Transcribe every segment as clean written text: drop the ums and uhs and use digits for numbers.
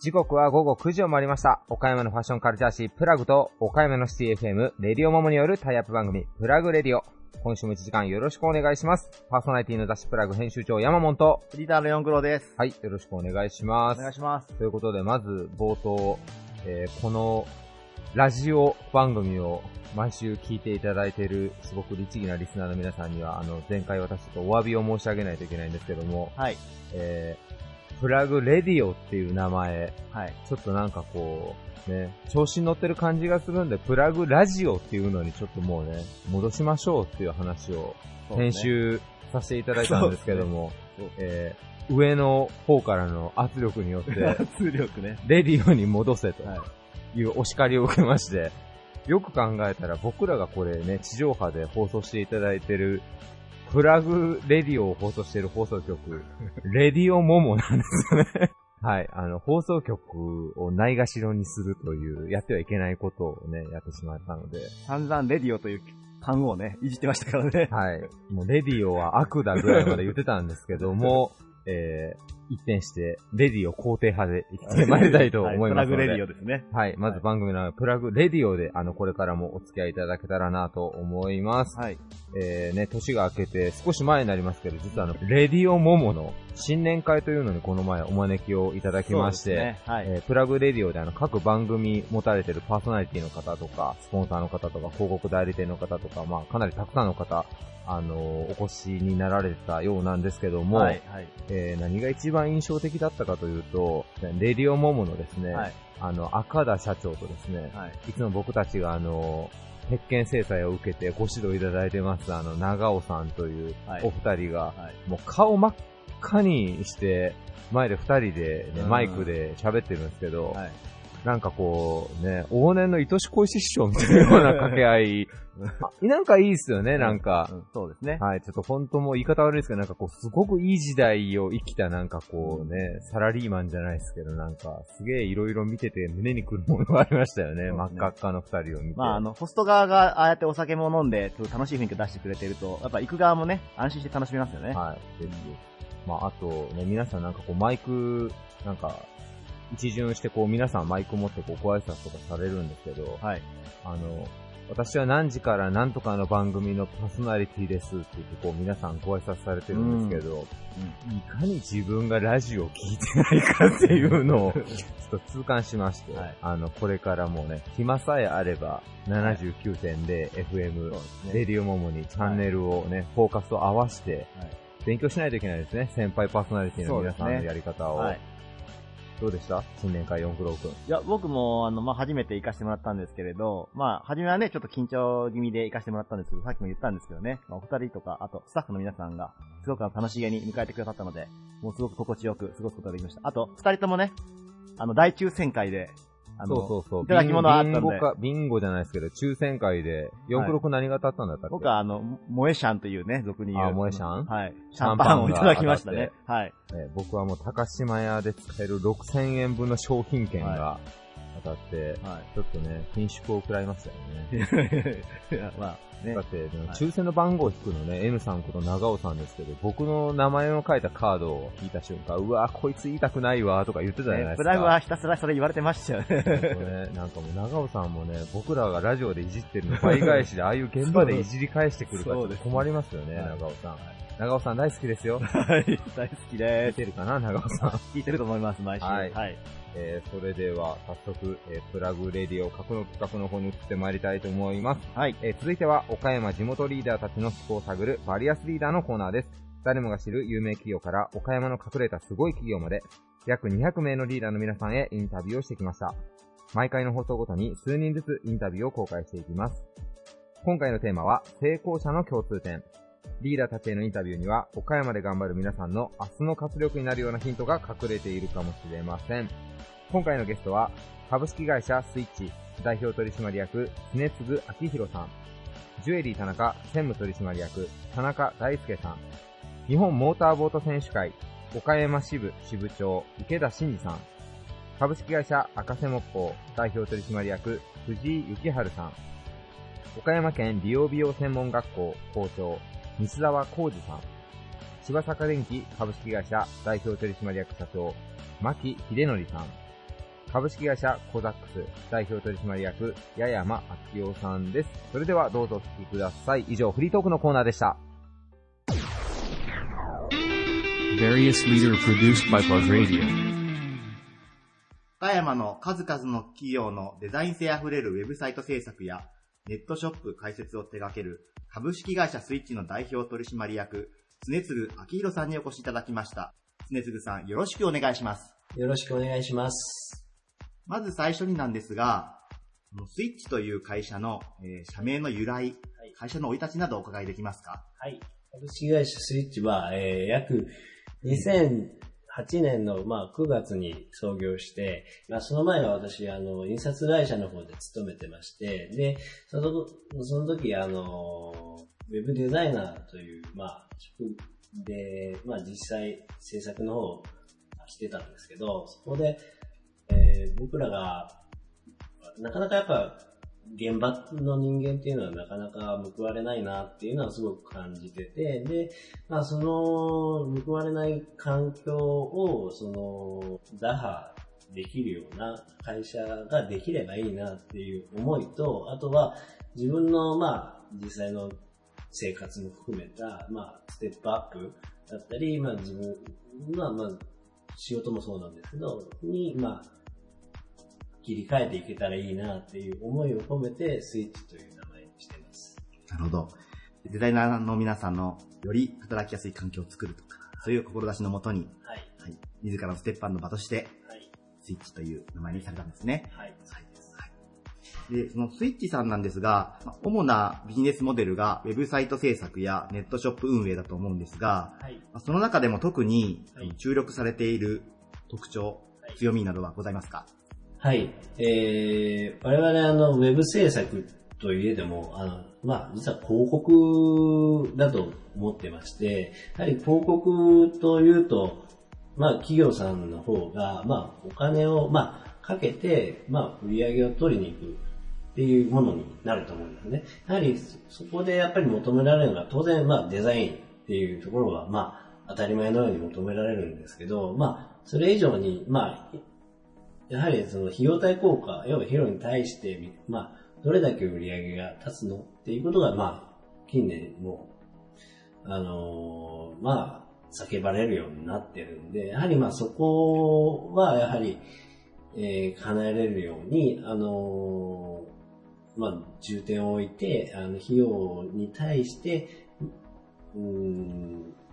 時刻は午後9時を回りました。岡山のファッションカルチャー誌プラグと岡山のシティ FM レディオモモによるタイアップ番組プラグレディオ、今週も1時間よろしくお願いします。パーソナリティの雑誌プラグ編集長山本とリーダーの四九郎です。はい、よろしくお願いします。お願いします。ということで、まず冒頭、このラジオ番組を毎週聞いていただいているすごく律儀なリスナーの皆さんには、前回私ちょっとお詫びを申し上げないといけないんですけども、はい、プラグレディオっていう名前、はい、ちょっとなんかこうね、調子に乗ってる感じがするんで、プラグラジオっていうのにちょっともうね、戻しましょうっていう話を編集させていただいたんですけども、ね、上の方からの圧力によって圧力ね、レディオに戻せというお叱りを受けまして、よく考えたら僕らがこれね、地上波で放送していただいてるプラグレディオを放送している放送局、レディオモモなんですよね。はい、放送局をないがしろにするという、やってはいけないことをね、やってしまったので。散々レディオという単語をね、いじってましたからね。はい。もうレディオは悪だぐらいまで言ってたんですけども、一転して、レディオ肯定派で生きてまいりたいと思いますので、はい。プラグレディオですね。はい。まず番組のプラグレディオで、これからもお付き合いいただけたらなと思います。はい。ね、年が明けて少し前になりますけど、実はレディオモモの新年会というのにこの前お招きをいただきまして、ね、はい、プラグレディオで各番組持たれてるパーソナリティの方とか、スポンサーの方とか、広告代理店の方とか、まあ、かなりたくさんの方、お越しになられたようなんですけども、はいはい、何が一番印象的だったかというと、レディオモモのですね、はい、赤田社長とですね、はい、いつも僕たちが鉄拳制裁を受けてご指導いただいてます、長尾さんというお二人が、はいはい、もう顔真っ赤にして、前で二人で、ね、マイクで喋ってるんですけど、はい、なんかこうね、往年の愛し恋し師匠みたいなような掛け合い。なんかいいですよね、なんか、うんうん。そうですね。はい、ちょっと本当もう言い方悪いですけど、なんかこう、すごくいい時代を生きたなんかこうね、サラリーマンじゃないですけど、なんか、すげえいろいろ見てて胸にくるものがありましたよね、真っ赤っかの二人を見て。まあ、ホスト側がああやってお酒も飲んで、楽しい雰囲気を出してくれてると、やっぱ行く側もね、安心して楽しめますよね。はい。まあ、あと、ね、皆さんなんかこう、マイク、なんか、一巡してこう皆さんマイク持ってこうご挨拶とかされるんですけど、はい、私は何時から何とかの番組のパーソナリティですって言ってこう皆さんご挨拶されてるんですけど、うん、いかに自分がラジオを聞いてないかっていうのをちょっと痛感しまして、はい、これからもね、暇さえあれば 79.0 FM、はい、レディオモモにチャンネルをね、はい、フォーカスを合わせて勉強しないといけないですね、先輩パーソナリティの皆さんのやり方を。はい、どうでした新年会、四九郎くん。いや、僕も、まあ、初めて行かせてもらったんですけれど、まあ、初めはね、ちょっと緊張気味で行かせてもらったんですけど、さっきも言ったんですけどね、まあ、お二人とか、あと、スタッフの皆さんが、すごく楽しげに迎えてくださったので、もうすごく心地よく過ごすことができました。あと、二人ともね、大抽選会で、そうそうそう。いただき物あったんで。ビンゴじゃないですけど、抽選会で、四九郎くん何が当たったんだったっけ、はい、僕は萌えシャンというね、俗に言う。あ、萌えシャン、はい。シャンパンをいただきましたね。はい。僕はもう高島屋で使える6000円分の商品券が当たって、はい、ちょっとね、緊縮を食らいましたよね。いや、まあ、ね。だって、抽選の番号を引くのね、はい、N さんこと長尾さんですけど、僕の名前を書いたカードを引いた瞬間、うわこいつ言いたくないわとか言ってたじゃないですか。プラグはひたすらそれ言われてましたよね。なんかもう長尾さんもね、僕らがラジオでいじってるの倍返しで、ああいう現場でいじり返してくるから困りますよね、長尾さん。はい、長尾さん大好きですよ。はい、大好きでーす。聞いてるかな、長尾さん。聞いてると思います、毎週。はい。はい、それでは、早速、プラグレディオ各の企画の方に移ってまいりたいと思います。はい。続いては、岡山地元リーダーたちの思考を探る、バリアスリーダーのコーナーです。誰もが知る有名企業から、岡山の隠れたすごい企業まで、約200名のリーダーの皆さんへインタビューをしてきました。毎回の放送ごとに、数人ずつインタビューを公開していきます。今回のテーマは、成功者の共通点。リーダーたちへのインタビューには、岡山で頑張る皆さんの明日の活力になるようなヒントが隠れているかもしれません。今回のゲストは、株式会社スイッチ代表取締役、常次明宏さん。ジュエリー田中専務取締役、田中大輔さん。日本モーターボート選手会、岡山支部支部長、池田真二さん。株式会社赤瀬木工代表取締役、藤井幸春さん。岡山県理容美容専門学校校長西澤浩二さん、柴坂電機株式会社代表取締役社長牧秀則さん、株式会社コザックス代表取締役八山昭夫さんです。それではどうぞお聞きください。以上、フリートークのコーナーでした。岡山の数々の企業のデザイン性あふれるウェブサイト制作やネットショップ開設を手掛ける株式会社スイッチの代表取締役常次昭弘さんにお越しいただきました。常次さん、よろしくお願いします。よろしくお願いします。まず最初になんですが、スイッチという会社の社名の由来、会社の生い立ちなどお伺いできますか？はい、株式会社スイッチは約2008年の9月に創業して、その前は私印刷会社の方で勤めてまして、でその時ウェブデザイナーという職で実際制作の方をしてたんですけど、そこで、僕らがなかなかやっぱ現場の人間っていうのはなかなか報われないなっていうのはすごく感じてて、で、その報われない環境を打破できるような会社ができればいいなっていう思いと、あとは自分の実際の生活も含めたステップアップだったり、自分は仕事もそうなんですけどに切り替えていけたらいいなっていう思いを込めてスイッチという名前にしています。なるほど。デザイナーの皆さんのより働きやすい環境を作るとか、そういう志のもとに、はい、自らのステップアップの場として、スイッチという名前にされたんですね。はい、そうです。はい。で、そのスイッチさんなんですが、主なビジネスモデルがウェブサイト制作やネットショップ運営だと思うんですが、その中でも特に注力されている特徴、強みなどはございますか？はい、我々ウェブ制作といえども、実は広告だと思ってまして、やはり広告というと、企業さんの方が、お金を、かけて、売り上げを取りに行くっていうものになると思うんですね。やはり、そこでやっぱり求められるのは、当然、デザインっていうところは、当たり前のように求められるんですけど、それ以上に、やはりその費用対効果、要は費用に対して、どれだけ売り上げが立つのっていうことが、近年も、叫ばれるようになってるんで、やはりそこは、やはり、叶えれるように、重点を置いて、費用に対して、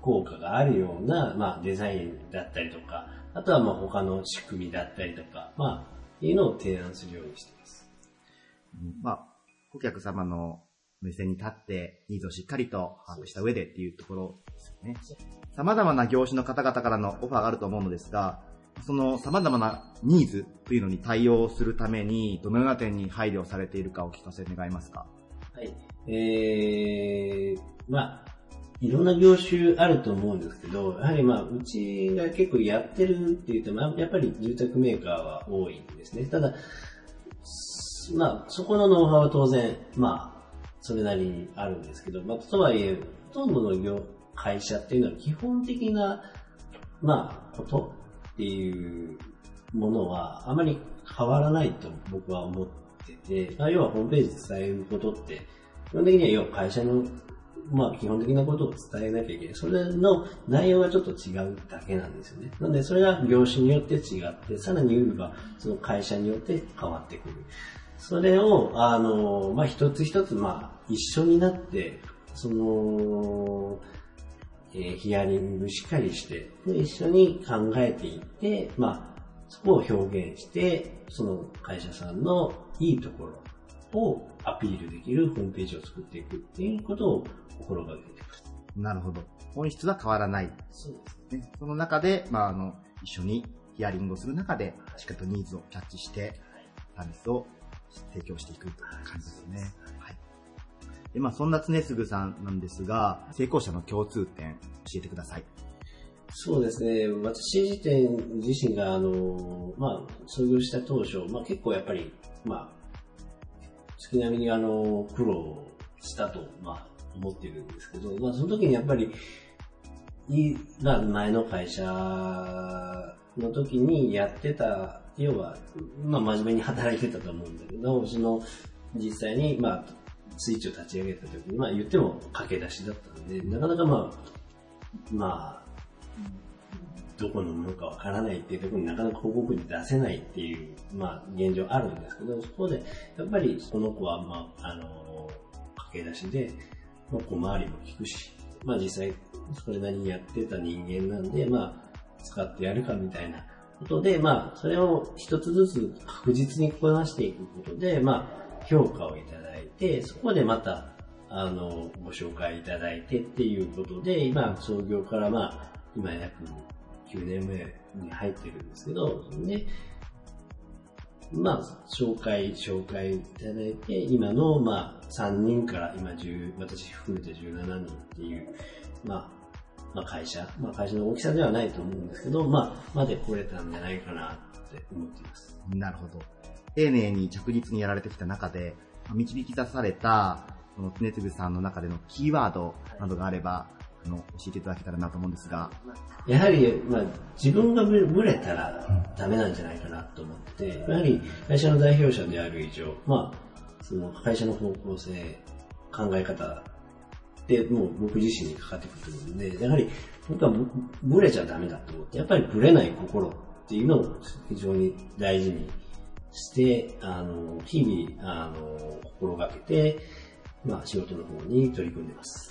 効果があるような、デザインだったりとか、あとは他の仕組みだったりとか、いうのを提案するようにしています。顧客様の目線に立って、ニーズをしっかりと把握した上でっていうところですよね。様々な業種の方々からのオファーがあると思うのですが、その様々なニーズというのに対応するために、どのような点に配慮されているかお聞かせ願いますか？はい。いろんな業種あると思うんですけど、やはりうちが結構やってるって言っても、やっぱり住宅メーカーは多いんですね。ただ、そこのノウハウは当然、それなりにあるんですけど、とはいえ、ほとんどの会社っていうのは基本的な、ことっていうものはあまり変わらないと僕は思ってて、要はホームページで伝えることって、基本的には要は会社の基本的なことを伝えなきゃいけない。それの内容がちょっと違うだけなんですよね。なので、それが業種によって違って、さらに言えば、その会社によって変わってくる。それを、一つ一つ、一緒になって、ヒアリングしっかりして、一緒に考えていって、そこを表現して、その会社さんのいいところをアピールできるホームページを作っていくっていうことを心がけています。なるほど。本質は変わらない。そうですね。その中で、一緒にヒアリングをする中で、しっかりとニーズをキャッチして、サービスを提供していくという感じですね。はい。で、そんな常次さんなんですが、成功者の共通点、教えてください。そうですね。私自身が、創業した当初、結構やっぱり、月並みに苦労したと、まあ、思ってるんですけど、まあ、その時にやっぱり、前の会社の時にやってた、要は、まあ、真面目に働いてたと思うんだけど、その、実際に、まあ、スイッチを立ち上げた時に、まあ、言っても駆け出しだったので、なかなかどこのものかわからないっていうところになかなか広告に出せないっていう、まあ、現状あるんですけど、そこで、やっぱり、この子は、まあ、駆け出しで、まあ、小回りも利くし、まあ、実際、それなりにやってた人間なんで、まあ、使ってやるかみたいなことで、まあ、それを一つずつ確実にこなしていくことで、まあ、評価をいただいて、そこでまた、ご紹介いただいてっていうことで、今、創業からまあ、今約9年目に入ってるんですけど、ね、まあ、紹介いただいて、今の、まあ、3人から今私含めて17人っていう、まあ、会社の大きさではないと思うんですけど、まあ、まで来れたんじゃないかなって思っています。なるほど。丁寧に着実にやられてきた中で、導き出された、この常次さんの中でのキーワードなどがあれば、はい、教えていただけたらなと思うんですが、やはり、まあ、自分がブレたらダメなんじゃないかなと思ってて、やはり会社の代表者である以上、まあ、その会社の方向性、考え方でもう僕自身にかかってくると思うんで、やはり僕はブレちゃダメだと思って、やっぱりブレない心っていうのを非常に大事にして、日々心がけて、まあ、仕事の方に取り組んでます。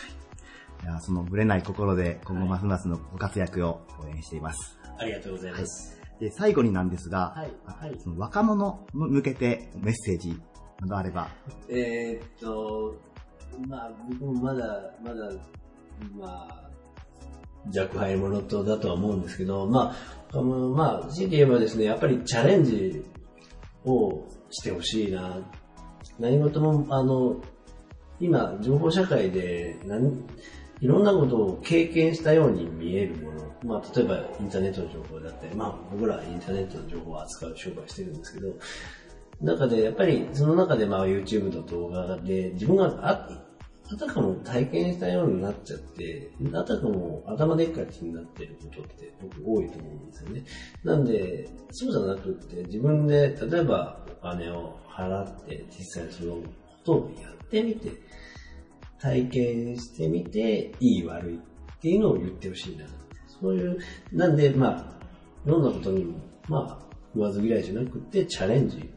いや、そのぶれない心で今後ますますのご活躍を応援しています。ありがとうございます。はい、で最後になんですが、はい、その若者に向けてメッセージなどあれば。まあ僕もまだ弱敗者だとは思うんですけど、まあ強いて言えばですね、やっぱりチャレンジをしてほしいな。何事も今情報社会でいろんなことを経験したように見えるもの。まあ、例えばインターネットの情報だったり、まあ、僕らはインターネットの情報を扱う商売してるんですけど、中で、やっぱりその中でまあ YouTube の動画で自分があたかも体験したようになっちゃって、あたかも頭でっかちになってることって僕多いと思うんですよね。なんで、そうじゃなくって自分で例えばお金を払って実際そのことをやってみて、体験してみて、いい悪いっていうのを言ってほしいな。そういう、なんで、まあ、どんなことにも、まあ、言わず嫌いじゃなくて、チャレンジ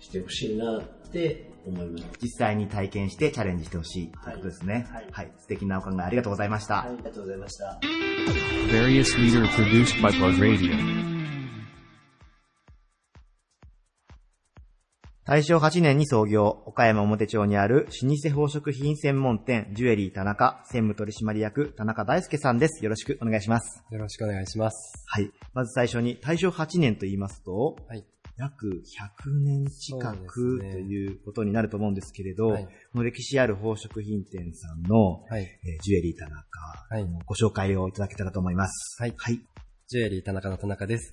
してほしいなって思います。実際に体験してチャレンジしてほしいということですね。はい。はい。素敵なお考えありがとうございました。はい、ありがとうございました。Various Leader produced by Buzz Radio。大正8年に創業、岡山表町にある老舗宝飾品専門店ジュエリー田中、専務取締役田中大輔さんです。よろしくお願いします。よろしくお願いします。はい。まず最初に大正8年と言いますと、はい、約100年近く、ね、ということになると思うんですけれど、はい、この歴史ある宝飾品店さんの、はい、ジュエリー田中、はい、ご紹介をいただけたらと思います。はい。はい、ジュエリー田中の田中です。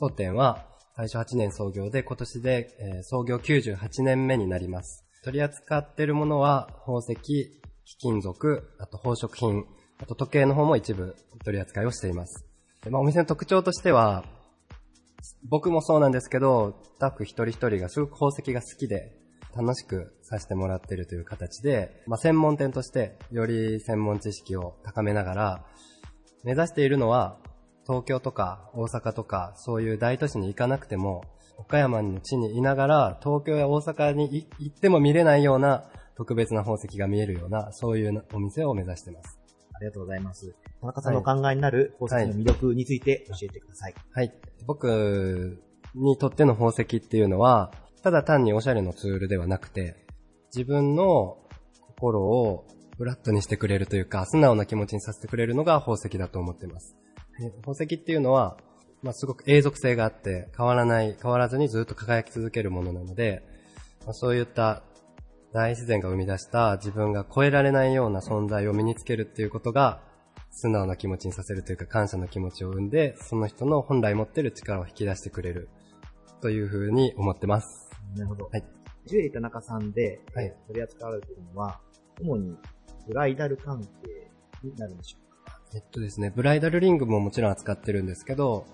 当店は、大正8年創業で今年で、創業98年目になります。取り扱っているものは宝石、貴金属、あと宝飾品、あと時計の方も一部取り扱いをしています。まあ、お店の特徴としては、僕もそうなんですけど、スタッフ一人一人がすごく宝石が好きで楽しくさせてもらっているという形で、まあ、専門店としてより専門知識を高めながら目指しているのは、東京とか大阪とかそういう大都市に行かなくても岡山の地にいながら東京や大阪に行っても見れないような特別な宝石が見えるようなそういうお店を目指しています。ありがとうございます。田中さんのお考えになる宝石の魅力について教えてください。はい、はい、僕にとっての宝石っていうのはただ単におしゃれのツールではなくて自分の心をフラットにしてくれるというか素直な気持ちにさせてくれるのが宝石だと思っています。宝石っていうのは、まあ、すごく永続性があって変わらずにずっと輝き続けるものなので、まあ、そういった大自然が生み出した自分が超えられないような存在を身につけるっていうことが素直な気持ちにさせるというか感謝の気持ちを生んでその人の本来持ってる力を引き出してくれるというふうに思ってます。なるほど。はい。ジュエリー田中さんで、はい、取り扱われているのは、主にブライダル関係になるんでしょうか？ですね、ブライダルリングももちろん扱ってるんですけど、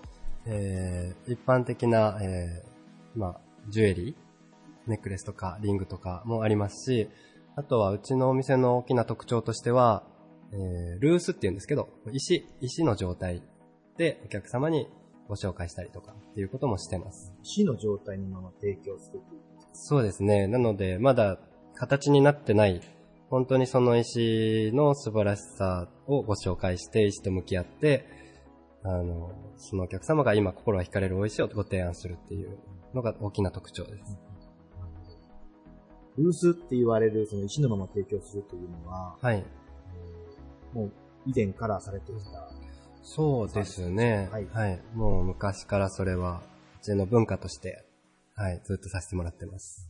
一般的な、ジュエリー、ネックレスとかリングとかもありますし、あとはうちのお店の大きな特徴としては、ルースって言うんですけど、石の状態でお客様にご紹介したりとかっていうこともしてます。石の状態のまま提供する。そうですね。なのでまだ形になってない、本当にその石の素晴らしさをご紹介して石と向き合って、そのお客様が今心が惹かれるお石をご提案するっていうのが大きな特徴です。ルースって言われるその石のまま提供するというのは、はい、もう以前からされていた。そうですね。はい。はい。もう昔からそれは、うちの文化として、はい、ずっとさせてもらってます。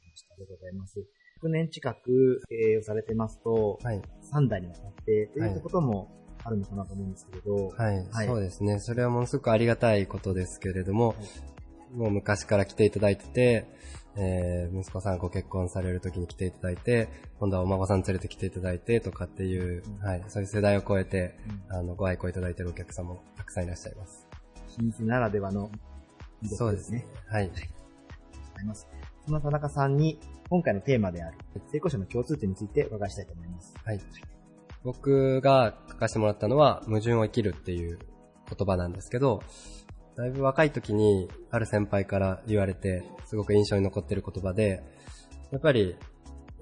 ありがとうございます。6年近く経営をされてますと、はい、3代にわたって、ということもあるのかなと思うんですけれど、はい。はい。そうですね。それはものすごくありがたいことですけれども、はい、もう昔から来ていただいてて、息子さんご結婚されるときに来ていただいて、今度はお孫さん連れて来ていただいてとかっていう、うん、はい、そういう世代を超えて、うん、ご愛顧いただいているお客様もたくさんいらっしゃいます。老舗ならではの、そうですね。はい。その田中さんに、今回のテーマである、成功者の共通点についてお伺いしたいと思います。はい。僕が書かせてもらったのは、矛盾を生きるっていう言葉なんですけど、だいぶ若い時にある先輩から言われてすごく印象に残ってる言葉で、やっぱり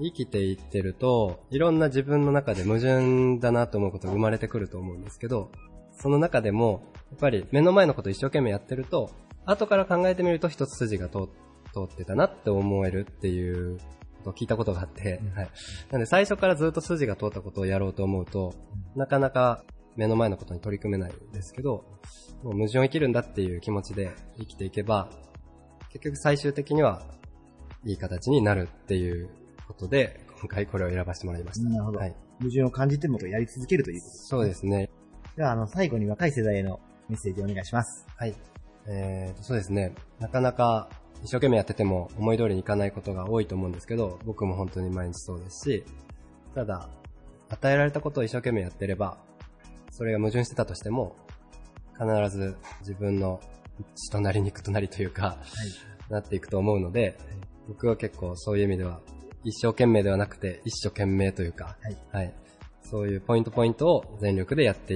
生きていってるといろんな自分の中で矛盾だなと思うことが生まれてくると思うんですけど、その中でもやっぱり目の前のことを一生懸命やってると後から考えてみると一つ筋が通ってたなって思えるっていうことを聞いたことがあって、うん、はい。なので最初からずっと筋が通ったことをやろうと思うとなかなか目の前のことに取り組めないんですけど、もう矛盾を生きるんだっていう気持ちで生きていけば、結局最終的にはいい形になるっていうことで、今回これを選ばせてもらいました。なるほど。はい、矛盾を感じてもやり続けるということですね。そうですね。では、最後に若い世代へのメッセージをお願いします。はい。そうですね。なかなか一生懸命やってても思い通りにいかないことが多いと思うんですけど、僕も本当に毎日そうですし、ただ、与えられたことを一生懸命やってれば、それが矛盾してたとしても、必ず自分の血となり肉となりというか、はい、なっていくと思うので、はい、僕は結構そういう意味では、一生懸命ではなくて一生懸命というか、はいはい、そういうポイントを全力でやって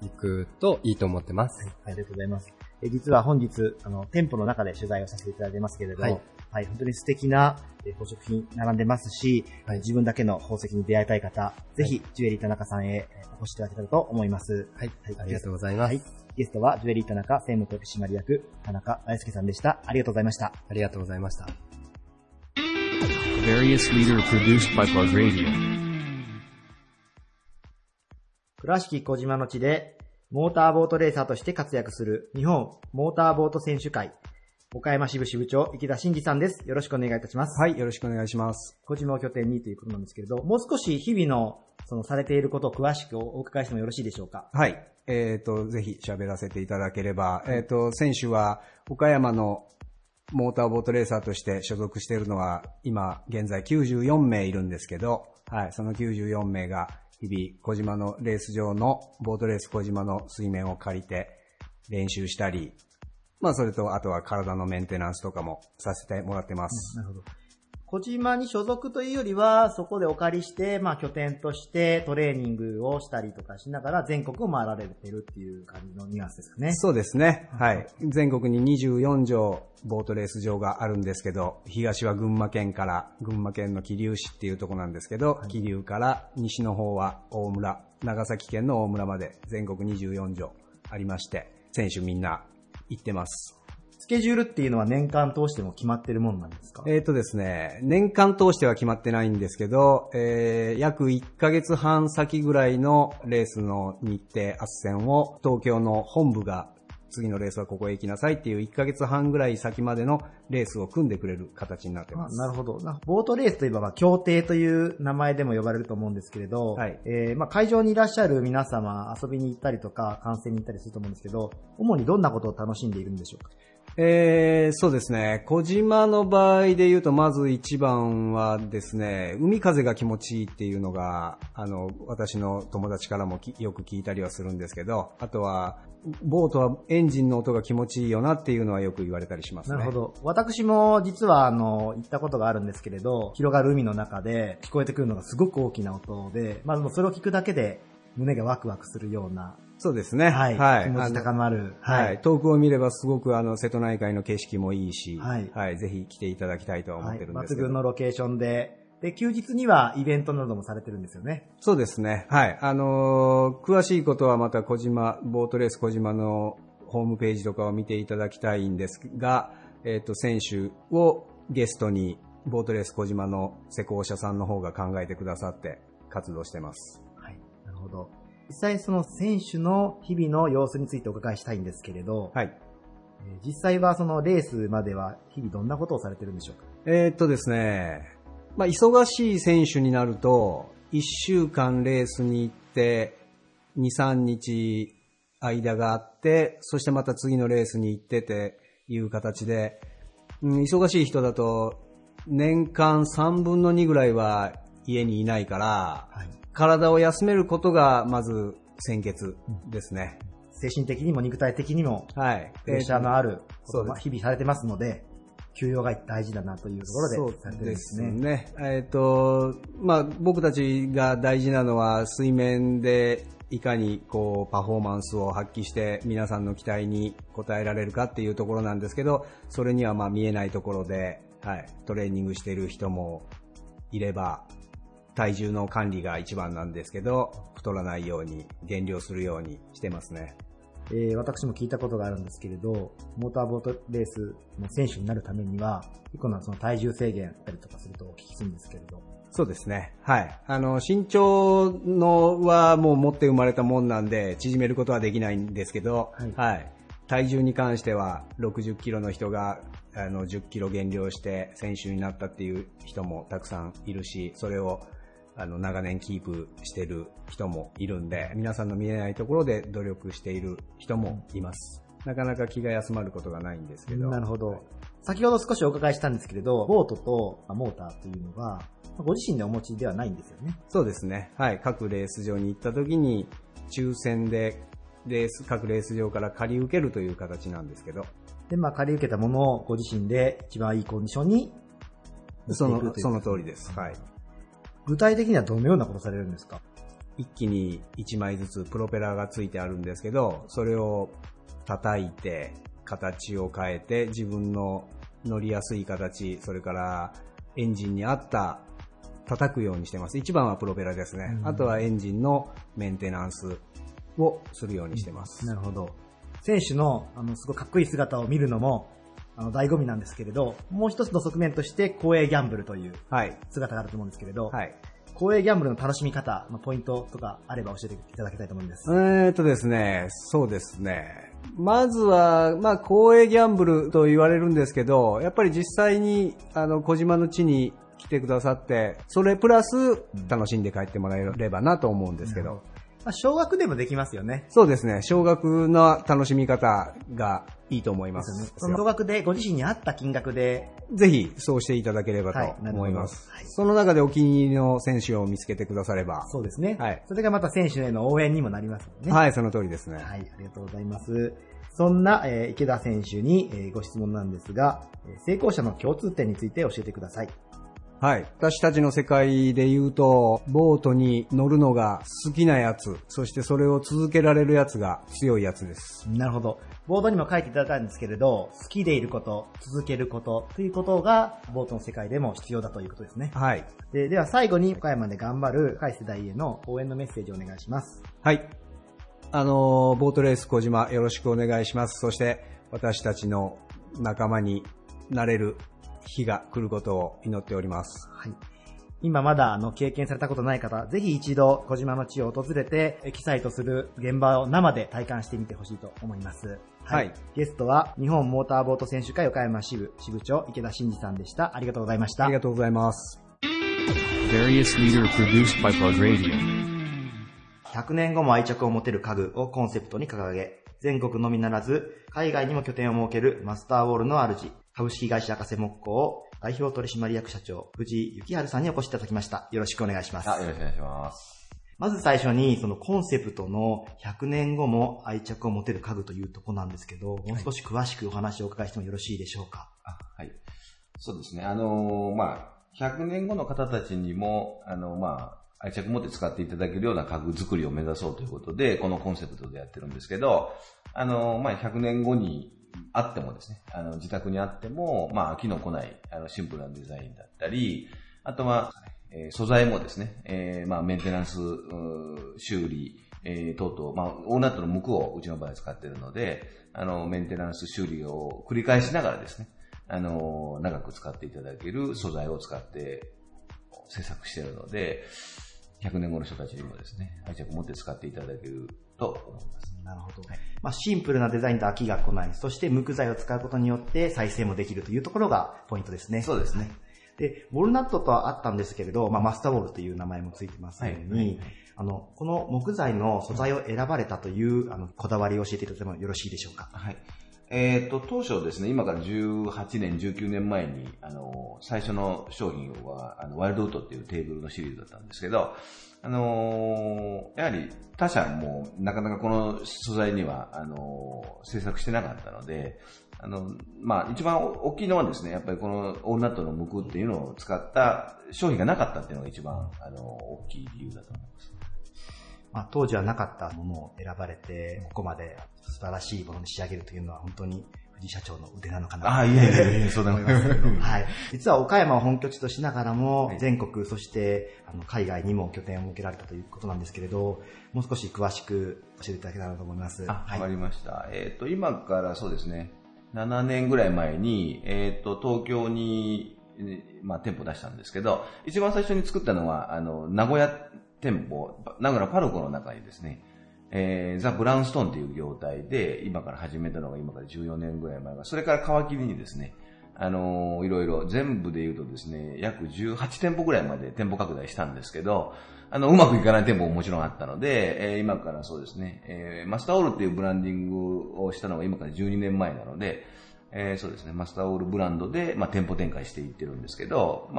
いくといいと思ってます。はい、ありがとうございます。実は本日、店舗の中で取材をさせていただいてますけれども、はいはい、本当に素敵な宝飾品並んでますし、はい、自分だけの宝石に出会いたい方、はい、ぜひジュエリー田中さんへお越しいただけたらと思います。はい、はい、ありがとうございます。はい、ゲストはジュエリー田中専務取締役田中大輔さんでした。ありがとうございました。ありがとうございました。倉敷小島の地でモーターボートレーサーとして活躍する日本モーターボート選手会。岡山支部支部長、池田真二さんです。よろしくお願いいたします。はい、よろしくお願いします。小島を拠点にということなんですけれど、もう少し日々の、されていることを詳しくお伺いしてもよろしいでしょうか。はい。ぜひ喋らせていただければ、選手は岡山のモーターボートレーサーとして所属しているのは、今、現在94名いるんですけど、はい、その94名が日々、小島のレース場の、ボートレース小島の水面を借りて練習したり、それと、あとは体のメンテナンスとかもさせてもらってます。なるほど。小島に所属というよりは、そこでお借りして、拠点としてトレーニングをしたりとかしながら、全国を回られてるっていう感じのニュアンスですかね。そうですね。はい。全国に24場、ボートレース場があるんですけど、東は群馬県から、群馬県の桐生市っていうとこなんですけど、はい、桐生から西の方は大村、長崎県の大村まで、全国24場ありまして、選手みんな、行ってます。スケジュールっていうのは年間通しても決まってるものなんですか？ですね、年間通しては決まってないんですけど、約1ヶ月半先ぐらいのレースの日程斡旋を東京の本部が次のレースはここへ行きなさいっていう1ヶ月半ぐらい先までのレースを組んでくれる形になってます。なるほど。ボートレースといえば、競艇という名前でも呼ばれると思うんですけれど、はい、会場にいらっしゃる皆様遊びに行ったりとか観戦に行ったりすると思うんですけど、主にどんなことを楽しんでいるんでしょうか？そうですね。小島の場合で言うと、まず一番はですね、海風が気持ちいいっていうのが、私の友達からもよく聞いたりはするんですけど、あとは、ボートはエンジンの音が気持ちいいよなっていうのはよく言われたりしますね。なるほど。私も実は行ったことがあるんですけれど、広がる海の中で聞こえてくるのがすごく大きな音で、まずもうそれを聞くだけで胸がワクワクするような、そうですね。はい。はい、気持ち高まる。はい。遠くを見ればすごく瀬戸内海の景色もいいし、はい。はい。ぜひ来ていただきたいと思ってるんですけど。抜群のロケーションで、で、休日にはイベントなどもされてるんですよね。そうですね。はい。詳しいことはまた小島、ボートレース小島のホームページとかを見ていただきたいんですが、選手をゲストに、ボートレース小島の施工者さんの方が考えてくださって活動してます。はい。なるほど。実際その選手の日々の様子についてお伺いしたいんですけれど、はい、実際はそのレースまでは日々どんなことをされてるんでしょうか？ですね、まあ、忙しい選手になると1週間レースに行って2、3日間があって、そしてまた次のレースに行ってっていう形で、忙しい人だと年間3分の2ぐらいは家にいないから、はい、体を休めることがまず先決ですね。精神的にも肉体的にもプレッシャーのあることが日々されてますので、休養が大事だなというところでされてるんですね。そうですね。まあ、僕たちが大事なのは水面でいかにこうパフォーマンスを発揮して皆さんの期待に応えられるかっていうところなんですけど、それにはまあ見えないところで、はい、トレーニングしている人もいれば、体重の管理が一番なんですけど、太らないように減量するようにしてますね。私も聞いたことがあるんですけれど、モーターボートレースの選手になるためには結構なその体重制限だったりとかするとお聞きするんですけれど。そうですね。はい。身長のはもう持って生まれたもんなんで縮めることはできないんですけど、はい。はい、体重に関しては60キロの人が10キロ減量して選手になったっていう人もたくさんいるし、それを長年キープしてる人もいるんで、皆さんの見えないところで努力している人もいます。なかなか気が休まることがないんですけど。なるほど。はい、先ほど少しお伺いしたんですけれど、ボートとモーターというのは、ご自身でお持ちではないんですよね。そうですね。はい。各レース場に行った時に、抽選で各レース場から借り受けるという形なんですけど。で、まあ借り受けたものをご自身で一番いいコンディションに持っていくという。その通りです。はい。具体的にはどのようなことされるんですか？一気に1枚ずつプロペラがついてあるんですけど、それを叩いて形を変えて自分の乗りやすい形、それからエンジンに合った叩くようにしてます。一番はプロペラですね。あとはエンジンのメンテナンスをするようにしてます。なるほど。選手のすごいかっこいい姿を見るのも醍醐味なんですけれど、もう一つの側面として公営ギャンブルという姿があると思うんですけれど、はい、公営ギャンブルの楽しみ方のポイントとかあれば教えていただきたいと思うんです。ですね、そうですね。まずは、まあ、公営ギャンブルと言われるんですけど、やっぱり実際に小島の地に来てくださって、それプラス楽しんで帰ってもらえればなと思うんですけど。うん、まあ、少額でもできますよね。そうですね。少額の楽しみ方がいいと思います。その少額でご自身に合った金額で。ぜひそうしていただければと思います。はい、その中でお気に入りの選手を見つけてくだされば。そうですね。はい。それがまた選手への応援にもなりますよね。はい、その通りですね。はい、ありがとうございます。そんな、池田選手に、ご質問なんですが、成功者の共通点について教えてください。はい。私たちの世界で言うと、ボートに乗るのが好きなやつ、そしてそれを続けられるやつが強いやつです。なるほど。ボードにも書いていただいたんですけれど、好きでいること、続けることということが、ボートの世界でも必要だということですね。はい。では最後に、岡山で頑張る若い世代への応援のメッセージをお願いします。はい。ボートレース小島よろしくお願いします。そして、私たちの仲間になれる日が来ることを祈っております。はい。今まだ経験されたことない方、ぜひ一度小島の地を訪れてエキサイトする現場を生で体感してみてほしいと思います。はい。はい、ゲストは日本モーターボート選手会岡山支部長池田真嗣さんでした。ありがとうございました。ありがとうございます。100年後も愛着を持てる家具をコンセプトに掲げ、全国のみならず、海外にも拠点を設けるマスターウォールの主、株式会社赤瀬木工代表取締役社長、藤井幸春さんにお越しいただきました。よろしくお願いします。よろしくお願いします。まず最初に、そのコンセプトの100年後も愛着を持てる家具というところなんですけど、もう少し詳しくお話をお伺いしてもよろしいでしょうか。はい。そうですね。100年後の方たちにも、愛着持って使っていただけるような家具作りを目指そうということで、このコンセプトでやってるんですけど、100年後にあってもですね、自宅にあっても、飽きのこない、シンプルなデザインだったり、あとは、素材もですね、メンテナンス、修理、等々、オーナットの向こうをうちの場合使っているので、メンテナンス修理を繰り返しながらですね、長く使っていただける素材を使って制作しているので、100年後の人たちにもですね、愛着を持って使っていただけると思います。なるほど。はい、シンプルなデザインと飽きが来ない、そして無垢材を使うことによって再生もできるというところがポイントですね。そうですね。で、ウォルナットとはあったんですけれど、マスターウォールという名前もついてますように、この木材の素材を選ばれたという、こだわりを教えていただいてもよろしいでしょうか。はい。当初ですね、今から18年、19年前に、最初の商品は、ワイルドウッドっていうテーブルのシリーズだったんですけど、やはり他社もなかなかこの素材には、制作してなかったので、一番大きいのはですね、やっぱりこのオールナットの無垢っていうのを使った商品がなかったっていうのが一番、大きい理由だと思います。当時はなかったものを選ばれて、ここまで素晴らしいものに仕上げるというのは本当に藤井社長の腕なのかなと思います。そうだと思いますけど。はい。実は岡山を本拠地としながらも、全国、そして海外にも拠点を設けられたということなんですけれど、もう少し詳しく教えていただけたらと思います。わかりました。今からそうですね、7年ぐらい前に、東京に、店舗出したんですけど、一番最初に作ったのは、名古屋、店舗、名古屋パルコの中にですね、ザ・ブラウンストーンという業態で今から始めたのが今から14年ぐらい前が、それから皮切りにですね、いろいろ全部で言うとですね、約18店舗ぐらいまで店舗拡大したんですけど、うまくいかない店舗ももちろんあったので、今からそうですね、マスターオールっていうブランディングをしたのが今から12年前なので、そうですね、マスターオールブランドで、店舗展開していってるんですけど、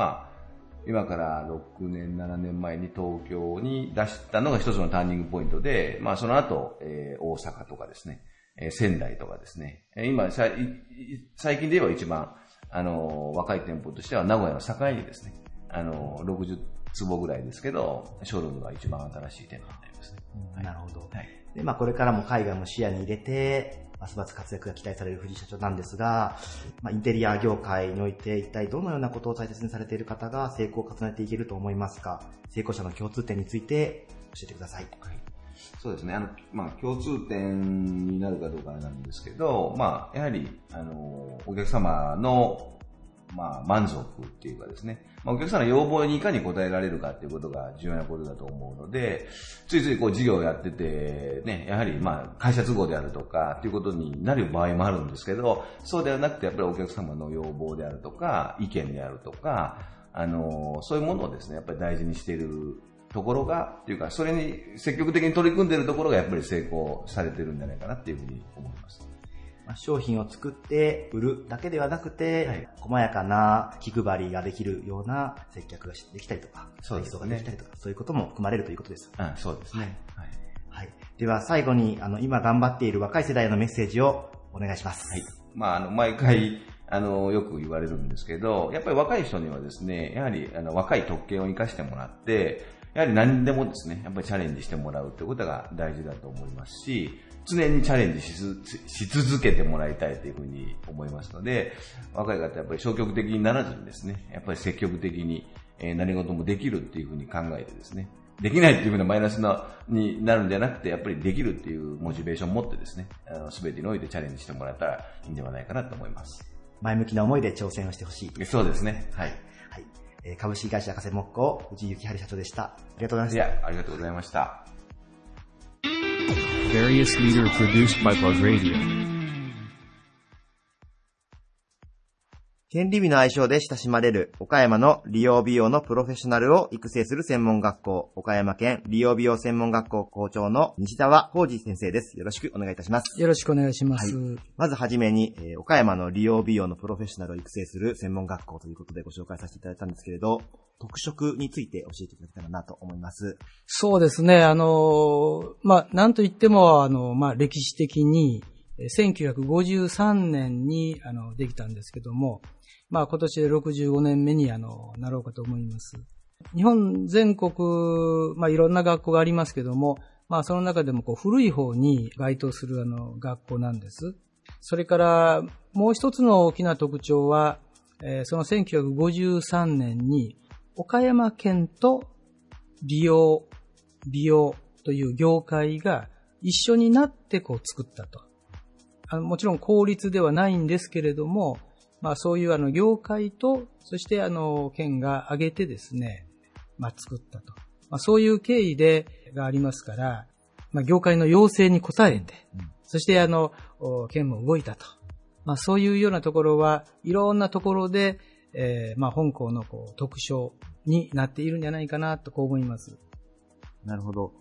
今から6年、7年前に東京に出したのが一つのターニングポイントで、その後、大阪とかですね、仙台とかですね、今、最近で言えば一番、若い店舗としては名古屋の栄にですね、60坪ぐらいですけど、ショールームが一番新しい店舗になりますね。なるほど。はい。で、これからも海外も視野に入れて、ますます活躍が期待される藤井社長なんですが、インテリア業界において一体どのようなことを大切にされている方が成功を重ねていけると思いますか？成功者の共通点について教えてください。はい、そうですね。共通点になるかどうかなんですけど、やはり、お客様の満足っていうかですね、お客さんの要望にいかに応えられるかっていうことが重要なことだと思うので、ついつい事業をやっててね、やはり会社都合であるとかっていうことになる場合もあるんですけど、そうではなくてやっぱりお客様の要望であるとか、意見であるとか、そういうものをですね、やっぱり大事にしているところが、っていうか、それに積極的に取り組んでいるところがやっぱり成功されてるんじゃないかなっていうふうに思います。商品を作って売るだけではなくて、細やかな気配りができるような接客ができたりとか、そうですね、配送ができたりとか、そういうことも含まれるということです。そうですね。はい。では最後に、今頑張っている若い世代へのメッセージをお願いします。はい。毎回、よく言われるんですけど、やっぱり若い人にはですね、やはり、若い特権を生かしてもらって、やはり何でもですね、やっぱりチャレンジしてもらうということが大事だと思いますし、常にチャレンジし続けてもらいたいというふうに思いますので、若い方やっぱり消極的にならずにですね、やっぱり積極的に何事もできるっていうふうに考えてですね、できないっていうふうなマイナスになるんじゃなくて、やっぱりできるっていうモチベーションを持ってですね、すべてにおいてチャレンジしてもらえたらいいんではないかなと思います。前向きな思いで挑戦をしてほしい。そうですね。はい。株式会社赤瀬木工藤井幸春社長でした。ありがとうございました。ありがとうございました。権利美の愛称で親しまれる岡山の理容美容のプロフェッショナルを育成する専門学校、岡山県理容美容専門学校校長の西澤浩二先生です。よろしくお願いいたします。よろしくお願いします。はい、まずはじめに、岡山の理容美容のプロフェッショナルを育成する専門学校ということでご紹介させていただいたんですけれど、特色について教えていただけたらなと思います。そうですね。なんといっても、歴史的に、1953年にできたんですけども、今年で65年目になろうかと思います。日本全国いろんな学校がありますけども、その中でも古い方に該当する学校なんです。それからもう一つの大きな特徴は、その1953年に岡山県と美容という業界が一緒になって作ったと。もちろん公立ではないんですけれども、そういう業界と、そして県が挙げてですね、作ったと。そういう経緯でがありますから、業界の要請に応えて、そして県も動いたと。そういうようなところはいろんなところで、本校の特徴になっているんじゃないかなとこう思います。なるほど。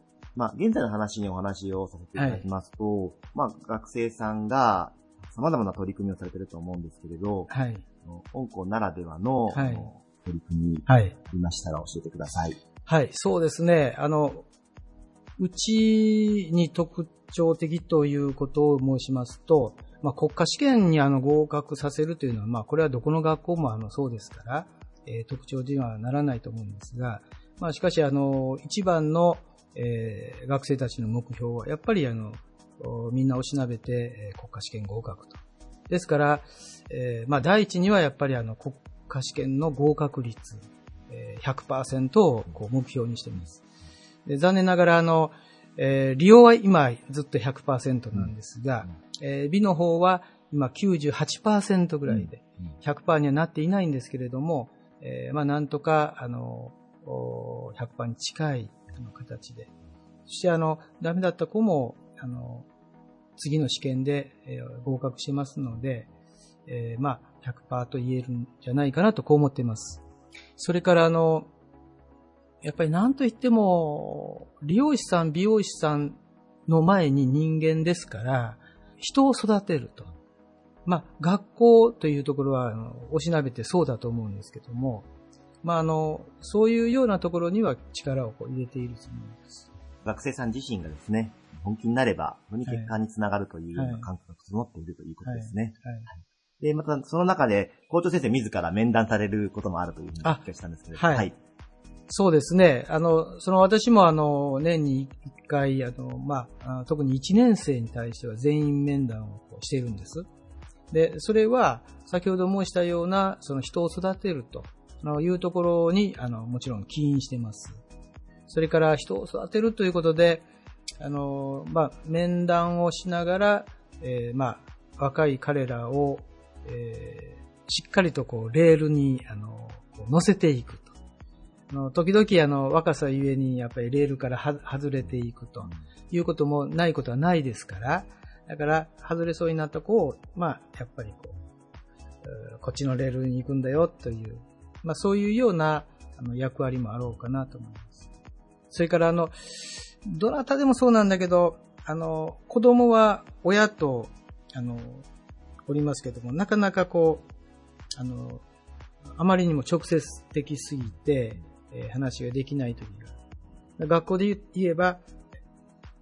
現在の話にお話をさせていただきますと、はい、学生さんが様々な取り組みをされていると思うんですけれど、はい。本校ならではの、はい、取り組み、はい。ありましたら教えてください。はい、そうですね。うちに特徴的ということを申しますと、国家試験に合格させるというのは、これはどこの学校もそうですから、特徴にはならないと思うんですが、しかし一番の学生たちの目標は、やっぱりみんなおしなべて、国家試験合格と。ですから、第一にはやっぱり国家試験の合格率、100% を目標にしています。で、残念ながら理容は今ずっと 100% なんですが、美の方は今 98% ぐらいで、100% にはなっていないんですけれども、なんとか、100% に近いの形で。そしてダメだった子も、次の試験で、合格しますので、100% と言えるんじゃないかなとこう思っています。それからやっぱり何と言っても、理容師さん、美容師さんの前に人間ですから、人を育てると。学校というところは、おしなべてそうだと思うんですけども、そういうようなところには力を入れていると思います。学生さん自身がですね、本気になれば、本当に結果につながるというような感覚が整っているということですね。はいはいはい、で、またその中で校長先生自ら面談されることもあるというふうにお聞きしたんですけれども、はい。はい。そうですね。私も年に1回、特に1年生に対しては全員面談をしているんです。で、それは先ほど申したような、人を育てると。いうところに、もちろん起因してます。それから人を育てるということで、面談をしながら、若い彼らを、しっかりとレールに、乗せていくと。時々若さゆえに、やっぱりレールから外れていくということもないことはないですから、だから、外れそうになった子を、やっぱりこっちのレールに行くんだよという、そういうような役割もあろうかなと思います。それからどなたでもそうなんだけど、子供は親と、おりますけども、なかなかあまりにも直接的すぎて、話ができないというか、学校で言えば、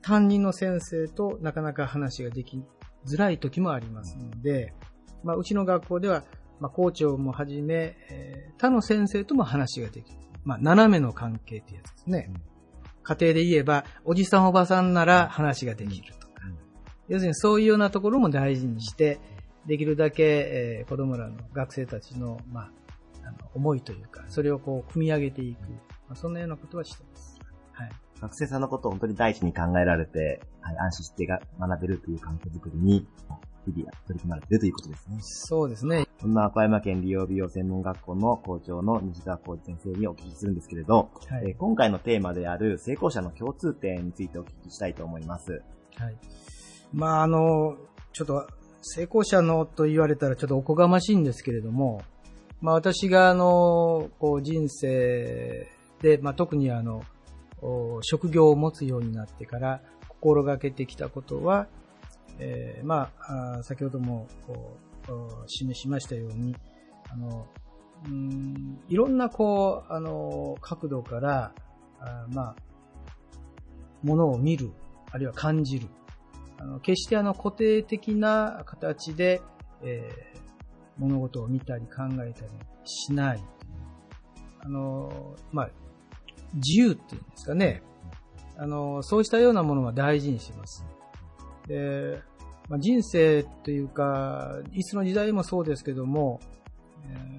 担任の先生となかなか話ができづらい時もありますので、うちの学校では、校長もはじめ、他の先生とも話ができる。斜めの関係ってやつですね。家庭で言えば、おじさんおばさんなら話ができるとか。要するにそういうようなところも大事にして、できるだけ、子供らの学生たちの、思いというか、それを組み上げていく。そんなようなことはしています。はい。学生さんのことを本当に第一に考えられて、はい、安心して学べるという環境づくりに、日々取り組まれているということですね。そうですね。そんな岡山県理容美容専門学校の校長の西澤浩二先生にお聞きするんですけれど、はい、今回のテーマである成功者の共通点についてお聞きしたいと思います。はい。ちょっと成功者のと言われたらちょっとおこがましいんですけれども、まあ私がこう人生で、まあ特に職業を持つようになってから心がけてきたことは、まあ先ほどもこう示しましたように、いろんなこう角度からまあものを見る、あるいは感じる、決して固定的な形で、物事を見たり考えたりしない。まあ自由っていうんですかね。そうしたようなものは大事にしてます。で、まあ、人生というか、いつの時代もそうですけども、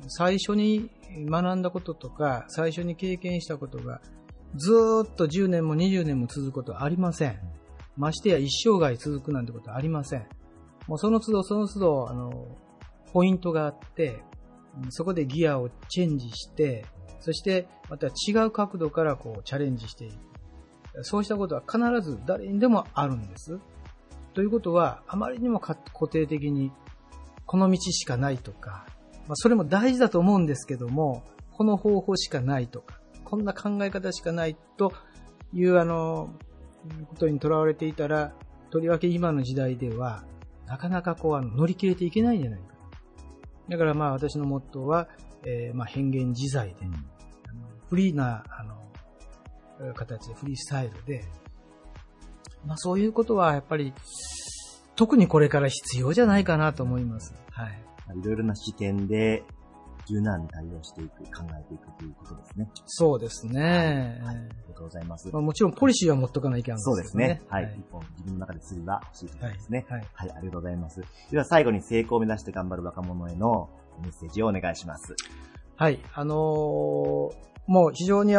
最初に学んだこととか、最初に経験したことが、ずーっと10年も20年も続くことはありません。ましてや一生涯続くなんてことはありません。もうその都度その都度、ポイントがあって、そこでギアをチェンジして、そしてまた違う角度からこうチャレンジしていく。そうしたことは必ず誰にでもあるんです。ということは、あまりにも固定的に、この道しかないとか、まあ、それも大事だと思うんですけども、この方法しかないとか、こんな考え方しかないということにとらわれていたら、とりわけ今の時代ではなかなかこう乗り切れていけないんじゃないか。だからまあ私のモットーは、まあ変幻自在で、フリーな形でフリースタイルで、まあそういうことはやっぱり特にこれから必要じゃないかなと思います。はい。いろいろな視点で。柔軟に対応していく、考えていくということですね。そうですね。はい。ありがとうございます。まあ、もちろんポリシーは持っとかないけないですね。そうですね。はい。はい、一本自分の中で釣りは欲しいということですね、はい。はい。はい。ありがとうございます。では最後に成功を目指して頑張る若者へのメッセージをお願いします。はい。もう非常に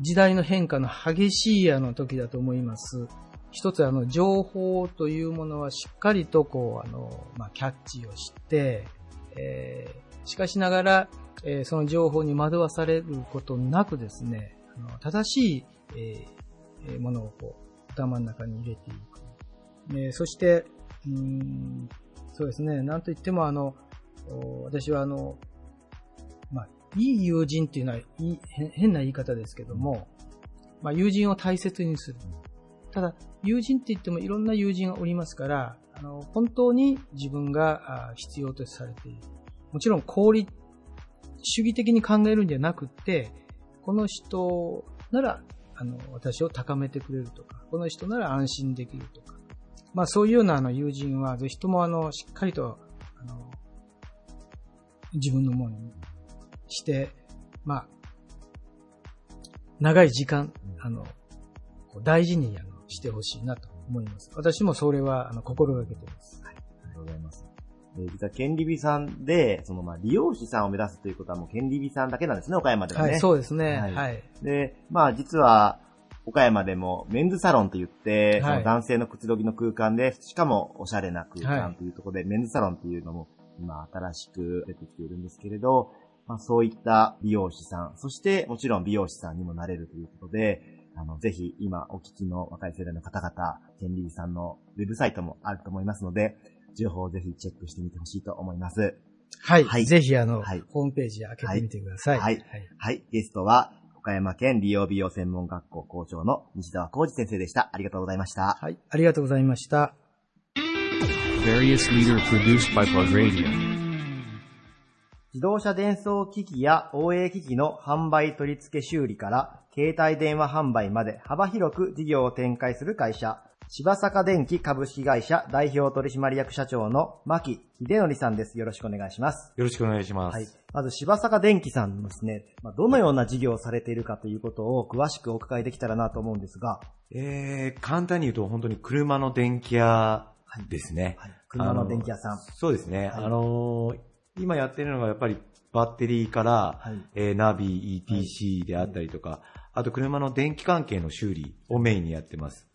時代の変化の激しい時だと思います。一つ情報というものはしっかりとこう、まあ、キャッチをして、しかしながら、その情報に惑わされることなくですね、正しい、ものをこう頭の中に入れていく。そしてそうですね、なんといっても私はまあ、いい友人というのはいい変な言い方ですけども、まあ、友人を大切にする。ただ友人って言ってもいろんな友人がおりますから、本当に自分が必要とされている。もちろん功利主義的に考えるんじゃなくて、この人なら私を高めてくれるとか、この人なら安心できるとか、まあそういうような友人はぜひともしっかりと自分のものにして、まあ長い時間大事にしてほしいなと思います。私もそれは心がけています。はい、ありがとうございます。実は県理美さんで、まあ、理容師さんを目指すということはもう県理美さんだけなんですね、岡山ではね。はい、そうですね。はい。はい、で、まあ実は、岡山でもメンズサロンと言って、はい、男性のくつろぎの空間で、しかもおしゃれな空間というところで、はい、メンズサロンというのも今新しく出てきているんですけれど、まあそういった美容師さん、そしてもちろん美容師さんにもなれるということで、ぜひ今お聞きの若い世代の方々、県理美さんのウェブサイトもあると思いますので、情報をぜひチェックしてみてほしいと思います。はい。はい、ぜひはい、ホームページ開けてみてください。はい。はい。はいはい、ゲストは、岡山県理容美容専門学校校長の西澤浩二先生でした。ありがとうございました。はい。ありがとうございました。自動車伝送機器や OA 機器の販売取り付け修理から、携帯電話販売まで幅広く事業を展開する会社。柴坂電機株式会社代表取締役社長の牧秀則さんです。よろしくお願いします。よろしくお願いします。はい。まず柴坂電機さんのですね、どのような事業をされているかということを詳しくお伺いできたらなと思うんですが。簡単に言うと本当に車の電気屋ですね。はいはい、車の電気屋さん。そうですね。はい、今やってるのがやっぱりバッテリーから、はい、ナビ、ETC であったりとか、はい、あと車の電気関係の修理をメインにやってます。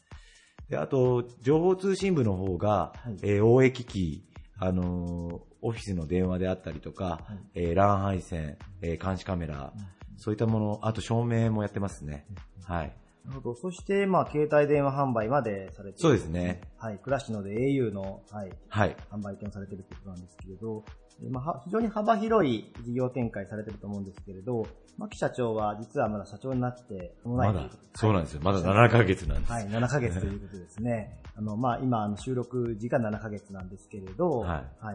で、あと、情報通信部の方が、はい、OA 機器、オフィスの電話であったりとか、はい、LAN 配線、監視カメラ、うん、そういったもの、あと照明もやってますね。うん、はい。なるほど。そして、まあ、携帯電話販売までされている。そうですね。はい。クラシノで au の、はい。はい。販売店をされているということなんですけれど、まあ、非常に幅広い事業展開されていると思うんですけれど、牧社長は実はまだ社長になって、まだ、そうなんですよ。まだ7ヶ月なんです。はい、7ヶ月ということですね。まあ、今、収録時間7ヶ月なんですけれど、はい。は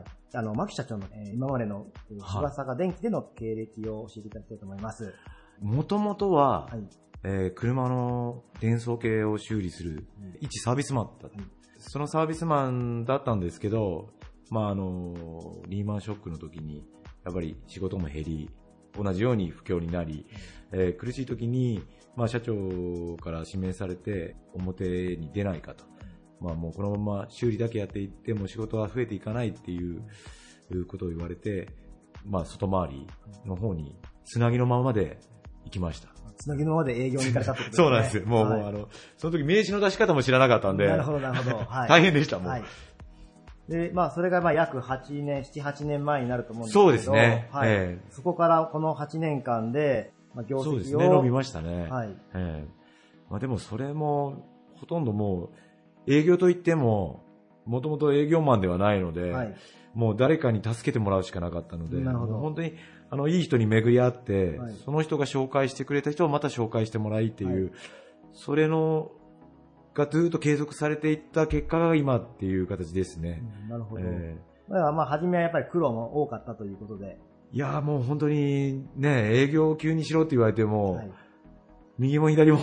い、牧社長の、今までの、柴坂電機での経歴を教えていただきたいと思います。もともとは、はい、車の伝送系を修理する、一サービスマンだった。そのサービスマンだったんですけど、まあリーマンショックの時に、やっぱり仕事も減り、同じように不況になり、苦しい時に、まあ社長から指名されて、表に出ないかと。まあもうこのまま修理だけやっていっても仕事は増えていかないっていうことを言われて、まあ外回りの方に、つなぎのままで行きました。つなぎのままで営業に行かれたってことですね。そうなんですよ。もう、はい、その時名刺の出し方も知らなかったんで。なるほど、なるほど。はい、大変でした、もう。はい、で、まあ、それがまあ約7、8年前になると思うんですけど。そうですね。はい。そこからこの8年間で、まあ、業績を。そうですね、伸びましたね。はい。まあでもそれも、ほとんどもう、営業といっても、もともと営業マンではないので、はい、もう誰かに助けてもらうしかなかったので、なるほど。本当に、いい人に巡り合って、はい、その人が紹介してくれた人をまた紹介してもらいっていう、はい、それの、がずっと継続されていった結果が今っていう形ですね。うん、なるほど。だからまあ、初めはやっぱり苦労も多かったということで。いやもう本当に、ね、営業を急にしろって言われても、はい、右も左も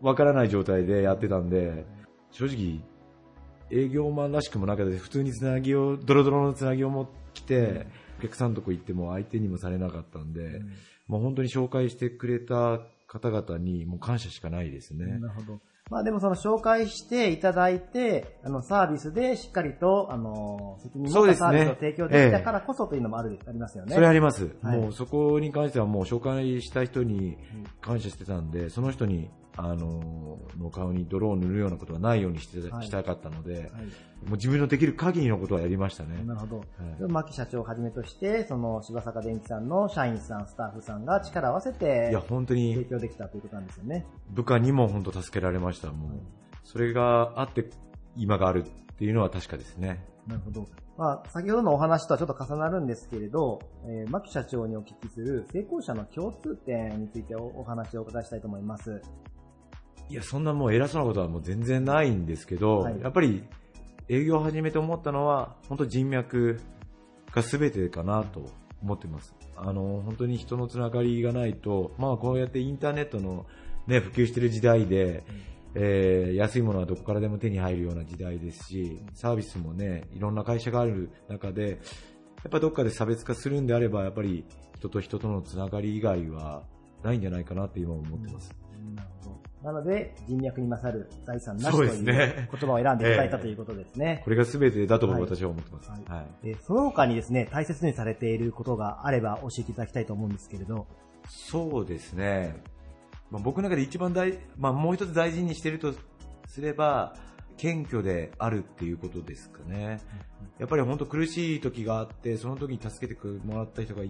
わからない状態でやってたんで、はい、正直、営業マンらしくもなかったです。普通につなぎを、ドロドロのつなぎを持ってきて、はい、お客さんとこ行っても相手にもされなかったんで、もう本当に紹介してくれた方々にもう感謝しかないですね。なるほど。まあでもその紹介していただいて、サービスでしっかりと、責任を持ったサービスを提供できたからこそというのもありますよね。それあります。はい、もうそこに関してはもう紹介した人に感謝してたんで、その人に、の顔に泥を塗るようなことはないようにしたかったので、はいはい、もう自分のできる限りのことはやりましたね。なるほど。はい、牧社長をはじめとして、その柴坂電機さんの社員さん、スタッフさんが力を合わせて、いや、本当に、提供できたということなんですよね。部下にも本当助けられました。もう、はい、それがあって、今があるっていうのは確かですね。なるほど。まあ、先ほどのお話とはちょっと重なるんですけれど、牧社長にお聞きする成功者の共通点についてお話をお伺いしたいと思います。いや、そんなもう偉そうなことはもう全然ないんですけど、はい、やっぱり営業を始めて思ったのは、本当人脈が全てかなと思ってます。本当に人のつながりがないと、まあこうやってインターネットのね、普及してる時代で、安いものはどこからでも手に入るような時代ですし、サービスもね、いろんな会社がある中で、やっぱどっかで差別化するんであれば、やっぱり人と人とのつながり以外はないんじゃないかなって今思ってます。うん、なるほど。なので、人脈に勝る財産なしという言葉を選んでいただいたということですね。これが全てだと私は思ってます。はいはいはい、その他にですね、大切にされていることがあれば教えていただきたいと思うんですけれど。そうですね。まあ、僕の中で一番まあ、もう一つ大事にしているとすれば、謙虚であるっていうことですかね。やっぱり本当苦しい時があって、その時に助けてもらった人が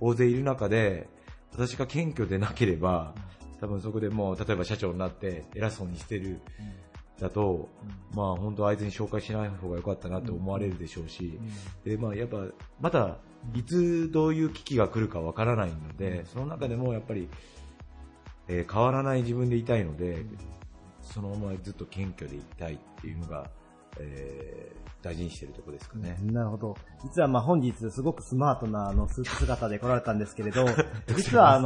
大勢いる中で、私が謙虚でなければ、多分そこでもう例えば社長になって偉そうにしてるだと、まあ本当あいつに紹介しない方が良かったなと思われるでしょうし、でまあやっぱまたいつどういう危機が来るかわからないので、その中でもやっぱり変わらない自分でいたいので、そのままずっと謙虚でいたいっていうのが大事にしているところですかね。なるほど。実はまあ本日すごくスマートなスーツ姿で来られたんですけれど、実は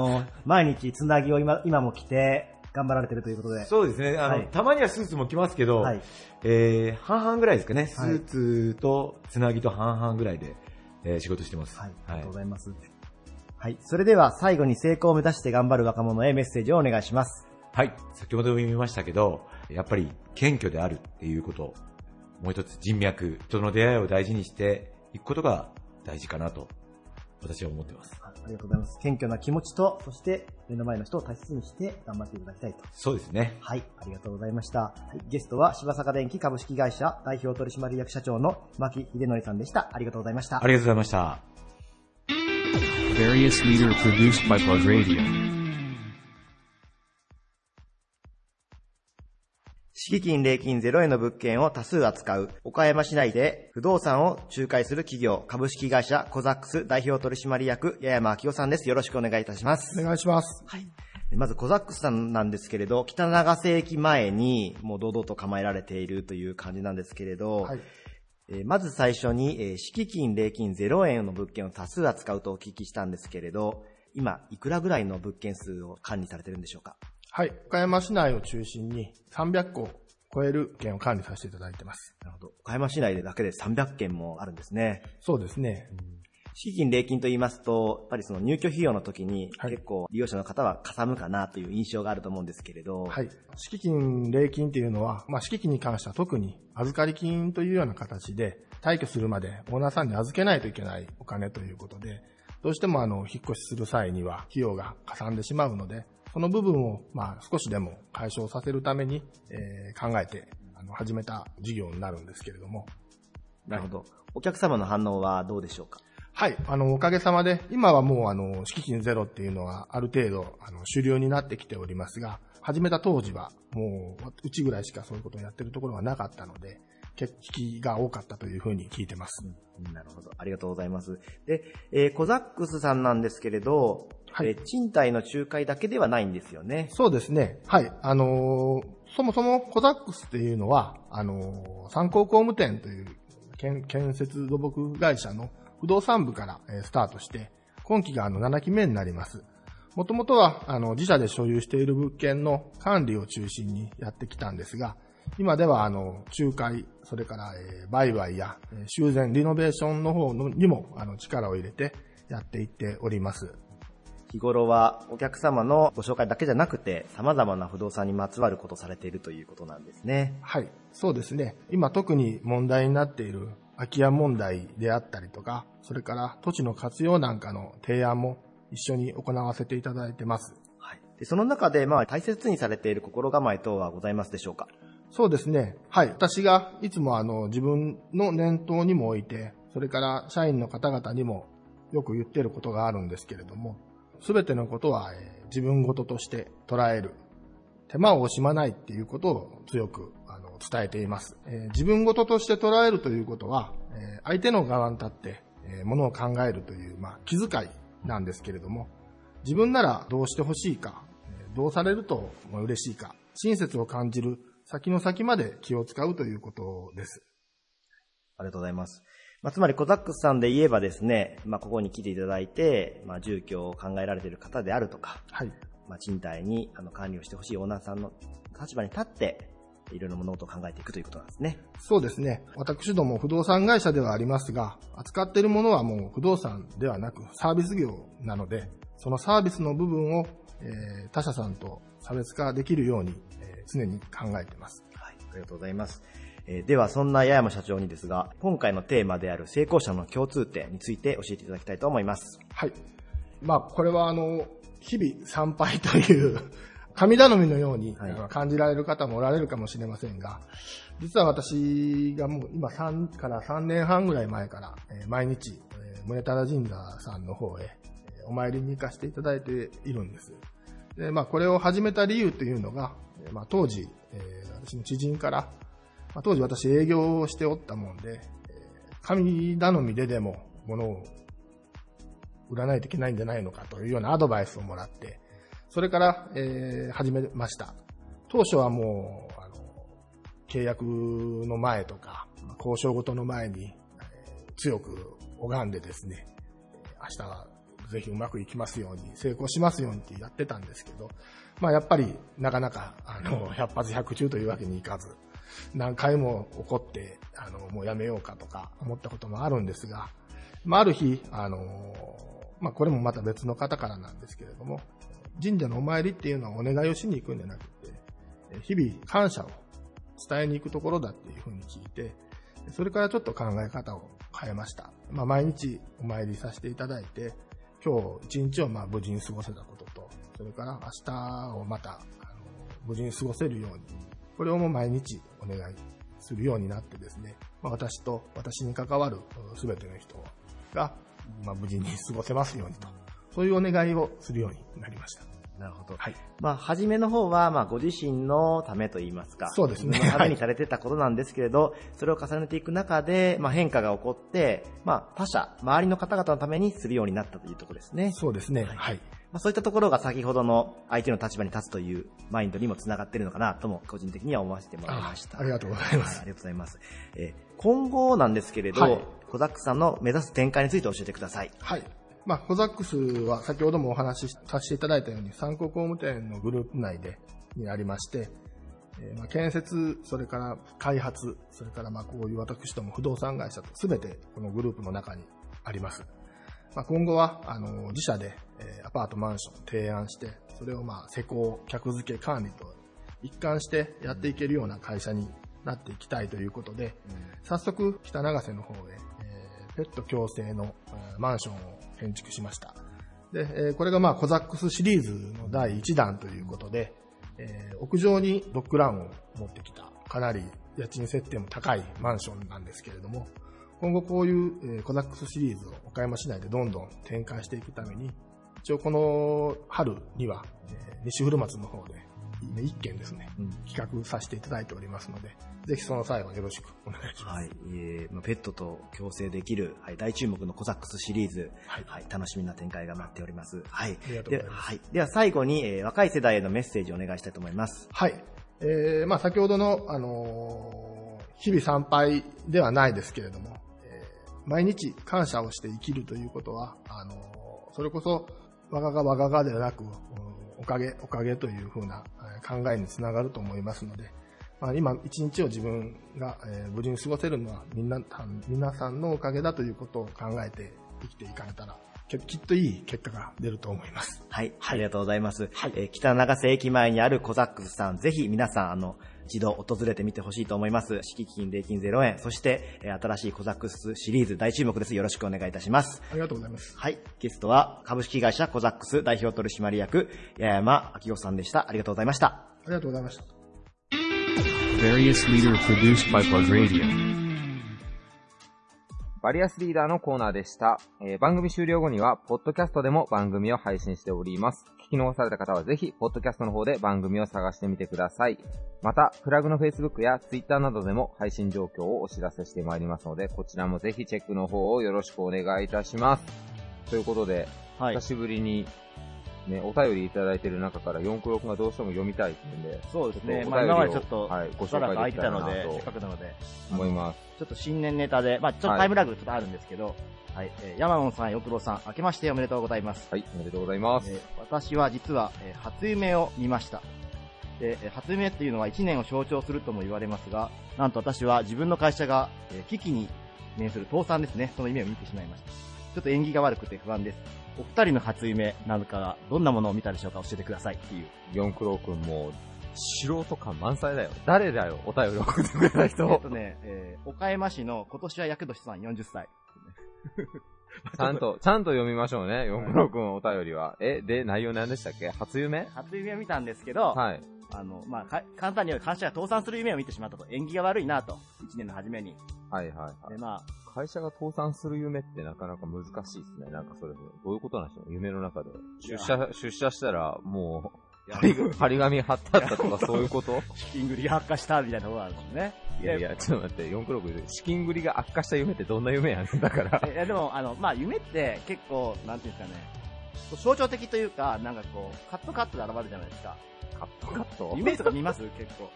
毎日つなぎを今も着て頑張られているということで。そうですね。はい、たまにはスーツも着ますけど、はい、半々ぐらいですかね。スーツとつなぎと半々ぐらいで、仕事してます。はい。ありがとうございます。はい。それでは最後に成功を目指して頑張る若者へメッセージをお願いします。はい。先ほども言いましたけど、やっぱり謙虚であるっていうこと。もう一つ人脈、人の出会いを大事にしていくことが大事かなと私は思ってます。ありがとうございます。謙虚な気持ちと、そして目の前の人を大切にして頑張っていただきたいと。そうですね。はい、ありがとうございました。はい、ゲストは柴坂電機株式会社代表取締役社長の牧秀則さんでした。ありがとうございました。ありがとうございました。敷金・礼金ゼロ円の物件を多数扱う岡山市内で不動産を仲介する企業株式会社コザックス代表取締役矢山明夫さんです。よろしくお願いいたします。お願いします。はい、まずコザックスさんなんですけれど、北長瀬駅前にもう堂々と構えられているという感じなんですけれど、はい、まず最初に敷金・礼金0円の物件を多数扱うとお聞きしたんですけれど、今いくらぐらいの物件数を管理されているんでしょうか？はい、岡山市内を中心に300戸を超える件を管理させていただいています。なるほど。岡山市内でだけで300件もあるんですね。そうですね。敷金・礼金と言いますと、やっぱりその入居費用の時に結構利用者の方はかさむかなという印象があると思うんですけれど、はい、敷金・礼金というのは、敷金に関しては特に預かり金というような形で、退去するまでオーナーさんに預けないといけないお金ということで、どうしても引っ越しする際には費用がかさんでしまうので、その部分を少しでも解消させるために、考えて始めた事業になるんですけれども。なるほど。はい、お客様の反応はどうでしょうか？はい、おかげさまで、今はもう敷金ゼロっていうのはある程度主流になってきておりますが、始めた当時はもううちぐらいしかそういうことをやってるところはなかったので、欠席が多かったというふうに聞いてます。なるほど。ありがとうございます。で、コザックスさんなんですけれど、はい、賃貸の仲介だけではないんですよね。そうですね。はい。そもそもコザックスっていうのは、三幸工務店という建設土木会社の不動産部からスタートして、今期が7期目になります。もともとは自社で所有している物件の管理を中心にやってきたんですが、今では仲介、それから売買や修繕、リノベーションの方にも力を入れてやっていっております。日頃はお客様のご紹介だけじゃなくて、様々な不動産にまつわることをされているということなんですね。はい、そうですね。今特に問題になっている空き家問題であったりとか、それから土地の活用なんかの提案も一緒に行わせていただいてます。はい。で、その中で大切にされている心構え等はございますでしょうか？そうですね。はい。私がいつも自分の念頭にも置いて、それから社員の方々にもよく言ってることがあるんですけれども、すべてのことは自分事として捉える。手間を惜しまないっていうことを強く伝えています。自分事として捉えるということは、相手の側に立ってものを考えるという、気遣いなんですけれども、自分ならどうしてほしいか、どうされると嬉しいか、親切を感じる先の先まで気を使うということです。ありがとうございます。つまりコザックスさんで言えばですね、ここに来ていただいて、住居を考えられている方であるとか、はい、賃貸に管理をしてほしいオーナーさんの立場に立って、いろいろな物事を考えていくということなんですね。そうですね。私ども不動産会社ではありますが、扱っているものはもう不動産ではなくサービス業なので、そのサービスの部分を、他社さんと差別化できるように、常に考えています。はい、ありがとうございます。ではそんな矢山社長にですが、今回のテーマである成功者の共通点について教えていただきたいと思います。はい。これは日々参拝という神頼みのように感じられる方もおられるかもしれませんが、実は私がもう今3年半ぐらい前から毎日宗忠神社さんの方へお参りに行かせていただいているんです。で、これを始めた理由というのが、当時私の知人から、当時私営業をしておったもんで、神頼みででも物を売らないといけないんじゃないのかというようなアドバイスをもらって、それから、始めました。当初はもう、契約の前とか、交渉ごとの前に、強く拝んでですね、明日はぜひうまくいきますように、成功しますようにってやってたんですけど、やっぱりなかなか、百発百中というわけにいかず、何回も怒って、もうやめようかとか思ったこともあるんですが、ある日、これもまた別の方からなんですけれども、神社のお参りっていうのはお願いをしに行くんじゃなくて、日々感謝を伝えに行くところだっていうふうに聞いて、それからちょっと考え方を変えました。毎日お参りさせていただいて、今日一日を無事に過ごせたことと、それから明日をまた無事に過ごせるように、これをもう毎日お願いするようになってですね、私と私に関わるすべての人が無事に過ごせますようにと、そういうお願いをするようになりました。なるほど。はい。まあ、初めの方は、まあ、ご自身のためと言いますか。そうですね。自分のためにされてたことなんですけれど、はい、それを重ねていく中で、まあ、変化が起こって、まあ、他者、周りの方々のためにするようになったというところですね。そうですね。はい。はい、まあ、そういったところが先ほどの相手の立場に立つというマインドにもつながっているのかなとも、個人的には思わせてもらいました。ありがとうございます。ありがとうございます。今後なんですけれど、はい、コザックさんの目指す展開について教えてください。はい。まあ、コザックスは先ほどもお話しさせていただいたように三国工務店のグループ内でにありまして、まあ、建設、それから開発、それからまあこういう私ども不動産会社とすべてこのグループの中にあります。まあ、今後は自社でアパートマンションを提案して、それをまあ施工、客付け、管理と一貫してやっていけるような会社になっていきたいということで、早速北長瀬の方へペット共生のマンションを建築しました。で、これがまあコザックスシリーズの第1弾ということで、屋上にドッグランを持ってきた、かなり家賃設定も高いマンションなんですけれども、今後こういうコザックスシリーズを岡山市内でどんどん展開していくために、一応この春には西古松の方で1件ですね、企画させていただいておりますので、ぜひその際はよろしくお願いします。はい、ペットと共生できる、はい、大注目のコザックスシリーズ、はいはい、楽しみな展開が待っております。はい、ありがとうございます。はい、では最後に、若い世代へのメッセージをお願いしたいと思います。はい、まあ先ほどの日々参拝ではないですけれども、毎日感謝をして生きるということはそれこそ我ががではなく、おかげという風な考えにつながると思いますので、まあ、今一日を自分が無事に過ごせるのは皆さんのおかげだということを考えて生きていかれたらきっといい結果が出ると思います。はい、ありがとうございます。はい、北長瀬駅前にあるコザックスさん、ぜひ皆さん一度訪れてみてほしいと思います。敷金礼金0円、そして新しいコザックスシリーズ大注目です。よろしくお願いいたします。ありがとうございます。はい、ゲストは株式会社コザックス代表取締役矢山明夫さんでした。ありがとうございました。ありがとうございました。バリアスリーダーのコーナーでした。番組終了後には、ポッドキャストでも番組を配信しております。聞き逃された方はぜひ、ポッドキャストの方で番組を探してみてください。また、フラグの Facebook や Twitter などでも配信状況をお知らせしてまいりますので、こちらもぜひチェックの方をよろしくお願いいたします。ということで、はい、久しぶりに、ね、お便りいただいている中から4クロ君がどうしても読みたいっていうんで、そうですね。まあ今までちょっと、はい、ご紹介できたらなとせっかくなので、思います。ちょっと新年ネタで、まあちょっとタイムラグちょっとあるんですけど、はい、山野さん、横黒さん、明けましておめでとうございます。はい、おめでとうございます。私は実は、初夢を見ました。で、初夢っていうのは1年を象徴するとも言われますが、なんと私は自分の会社が、危機に面する倒産ですね、その夢を見てしまいました。ちょっと縁起が悪くて不安です。お二人の初夢なんかどんなものを見たでしょうか、教えてくださいっていう。四九郎くんも素人感満載だよ。誰だよ、お便り送ってくれた人。岡山市の今年は厄年さん40歳。ちゃんと読みましょうね、四九郎くんお便りは。で、内容何でしたっけ？初夢を見たんですけど、はい。まあ、簡単に言うと会社が倒産する夢を見てしまったと。縁起が悪いなと。一年の初めに。はいはいはい。で、まあ、会社が倒産する夢ってなかなか難しいですね。なんかそれ、どういうことなんでしょう、夢の中で。出社したら、もう、張り紙貼ったとかそういうこと、資金繰りが悪化したみたいなことがあるんですね。いや、ちょっと待って、4クローク、資金繰りが悪化した夢ってどんな夢やねん、だから。いや、でも、まあ、夢って結構、なんていうんですかね、象徴的というか、なんかこう、カットで現れるじゃないですか。カット夢とか見ます結構。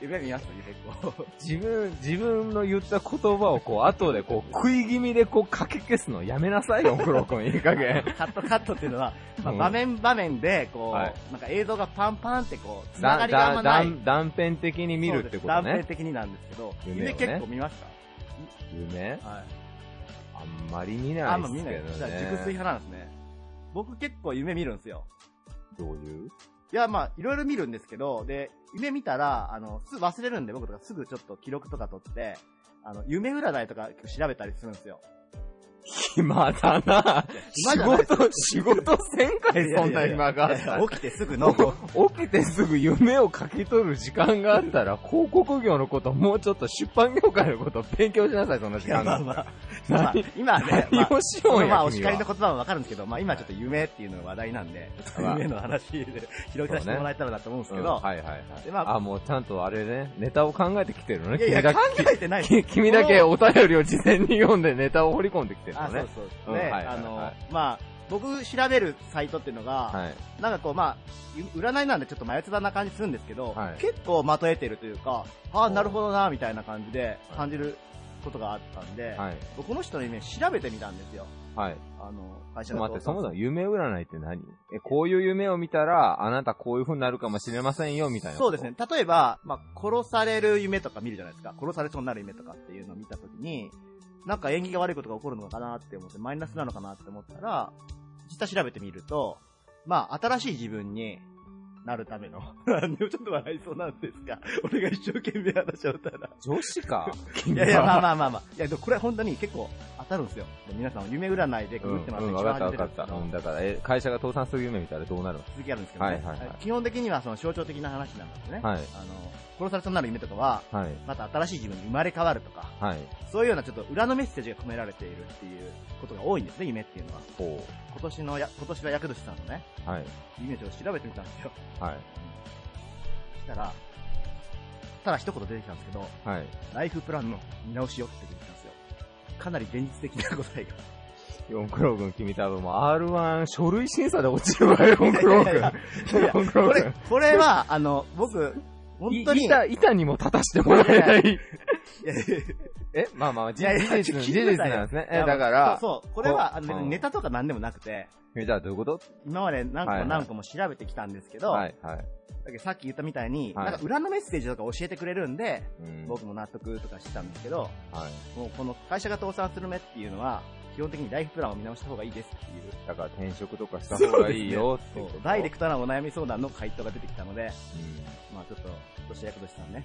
夢見ます結構。自分の言った言葉をこう、後でこう、食い気味でこう、かき消すのやめなさいよ、クロ君、いい加減。カットっていうのは、まあ、場面で、こう、はい、なんか映像がパンパンってこう、つながりがあんまない。断片的に見るってことね。断片的になんですけど、夢結構見ますか？夢？はい。あんまり見ないですけどね。あんま見ない。熟睡派なんですね。僕結構夢見るんですよ。どういう？いや、まあ、いろいろ見るんですけど、で、夢見たら、すぐ忘れるんで、僕とかすぐちょっと記録とか取って、夢占いとか調べたりするんですよ。暇だな。仕事1000回そんな暇があった。起きてすぐの起きてすぐ夢を書き取る時間があったら広告業のこともうちょっと出版業界のことを勉強しなさい。そんな時間があったら今ね、何をしようや。まあお叱りの言葉もわかるんですけど、まあ今ちょっと夢っていうのが話題なんで、夢の話で広げさせてもらえたらなと思うんですけど、はいはいはい。でまあもうちゃんとあれね、ネタを考えてきてるのね。いやいや考えてない。君だけお便りを事前に読んでネタを掘り込んできてるのね。そうそうね。まあ僕調べるサイトっていうのが、はい、なんかこうまあ占いなんでちょっとまやつばな感じするんですけど、はい、結構まとえてるというか、あなるほどなみたいな感じで感じることがあったんで、はい、この人にね調べてみたんですよ。はい。会社の待って、そもそも夢占いって何？こういう夢を見たらあなたこういう風になるかもしれませんよみたいな。そうですね。例えばまあ殺される夢とか見るじゃないですか。殺されそうになる夢とかっていうのを見たときに、なんか縁起が悪いことが起こるのかなって思ってマイナスなのかなって思ったら、実際調べてみると、まあ新しい自分になるためのちょっと笑いそうなんですが、俺が一生懸命話しちゃったら女子か。いやいやまあまあまあまあ、いやこれ本当に結構当たるんですよ。皆さん夢占いでググってますね。分かった分かった。だから会社が倒産する夢みたいなどうなるの？続きあるんですけど、ね、はいはいはい、基本的にはその象徴的な話なんですね。はい、殺されそうになる夢とかは、はい、また新しい自分に生まれ変わるとか、はい、そういうようなちょっと裏のメッセージが込められているっていうことが多いんですね、夢っていうのは。今年は厄年さんのね、はい、夢を調べてみたんですよ。はい、したら一言出てきたんですけど、はい、ライフプランの見直しをって出てきたんですよ。かなり現実的な答えが。ヨンクロー君、君多分もう R1 書類審査で落ちるわ、ヨンクロー君。これは僕本当に板にも立たしてもらえない。まあまあ事実なんですね。だからそうこれはネタとか何でもなくて。じゃあどういうこと？今まで何個も調べてきたんですけど、はいはい、だけどさっき言ったみたいに、はい、なんか裏のメッセージとか教えてくれるんで、僕も納得とかしてたんですけど、はい、もうこの会社が倒産する目っていうのは。基本的にライフプランを見直した方がいいですっていう。だから転職とかした方がいいよって、ね、ダイレクトなお悩み相談の回答が出てきたので、まあちょっと年役年さんね。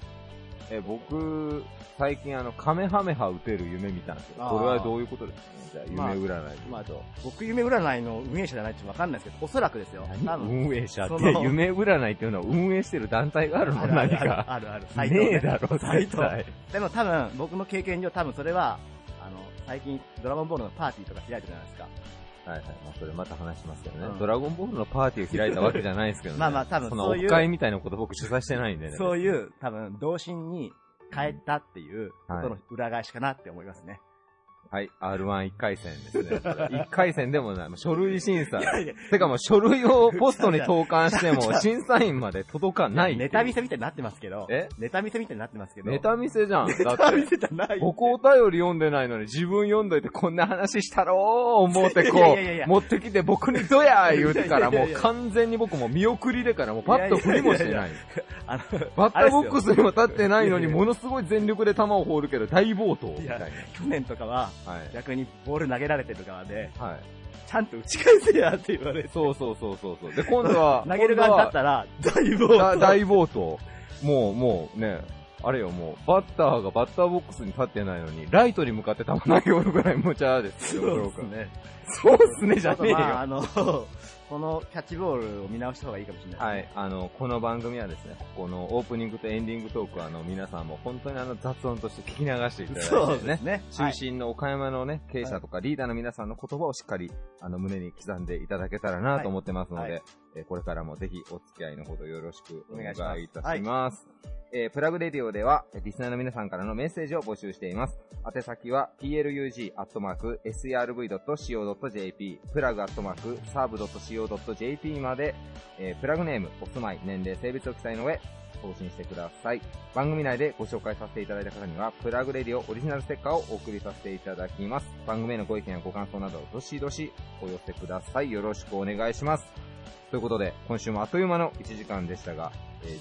僕最近カメハメハ打てる夢見たんですけど、これはどういうことですかね。じゃあ夢占い、僕夢占いの運営者じゃないってわかんないですけど、おそらくですよ。運営者って夢占いっていうのは運営してる団体があるの？何かあるあるサイトねえだろサイト。でも多分僕の経験上多分それは。最近ドラゴンボールのパーティーとか開いてるじゃないですか。はいはい。まあそれまた話しますけどね。ドラゴンボールのパーティーを開いたわけじゃないですけどね。まあまあ多分そういう。オフ会みたいなこと僕主催してないんでね。そういう多分童心に変えたっていうことの裏返しかなって思いますね。はい。R11 回戦ですね。1回戦でもない。書類審査。てかもう書類をポストに投函しても審査員まで届かない。ネタ見せみたいになってますけど。ネタ見せみたいになってますけど。ネタ見せじゃん。ネタ見せじゃない。僕お便り読んでないのに自分読んどいてこんな話したろー思ってこう、持ってきて僕にどやー言うてからもう完全に僕も見送りでからもうパッと振りもしない。バッターボックスにも立ってないのにものすごい全力で球を放るけど大暴投みたいな。去年とかは、はい、逆にボール投げられてる側で、はい、ちゃんと打ち返せやって言われて、そうで今度は投げる側だったら大暴投もうねあれよ、もうバッターがバッターボックスに立ってないのにライトに向かって球投げおるぐらい無茶ですよ。そうっすねじゃねえよ。まあこのキャッチボールを見直した方がいいかもしれないですね。はい、この番組はですね、このオープニングとエンディングトークは皆さんも本当に雑音として聞き流していただいて、ね、そうですね。中心の岡山のね、経営者とかリーダーの皆さんの言葉をしっかり、胸に刻んでいただけたらなと思ってますので、はいはい、これからもぜひお付き合いのほどよろしくお願いいたします。プラグレディオでは、リスナーの皆さんからのメッセージを募集しています。宛先は、plug@srv.co.jp、plug@serv.co.jp まで、プラグネーム、お住まい、年齢、性別を記載の上、送信してください。番組内でご紹介させていただいた方には、プラグレディオオリジナルステッカーをお送りさせていただきます。番組へのご意見やご感想などをどしどしお寄せください。よろしくお願いします。ということで、今週もあっという間の1時間でしたが、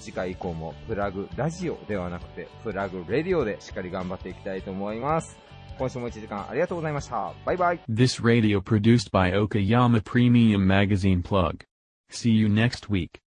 次回以降もプラグラジオではなくてプラグレディオでしっかり頑張っていきたいと思います。今週も1時間ありがとうございました。バイバイ。This radio produced by Okayama Premium Magazine Plug. See you next week.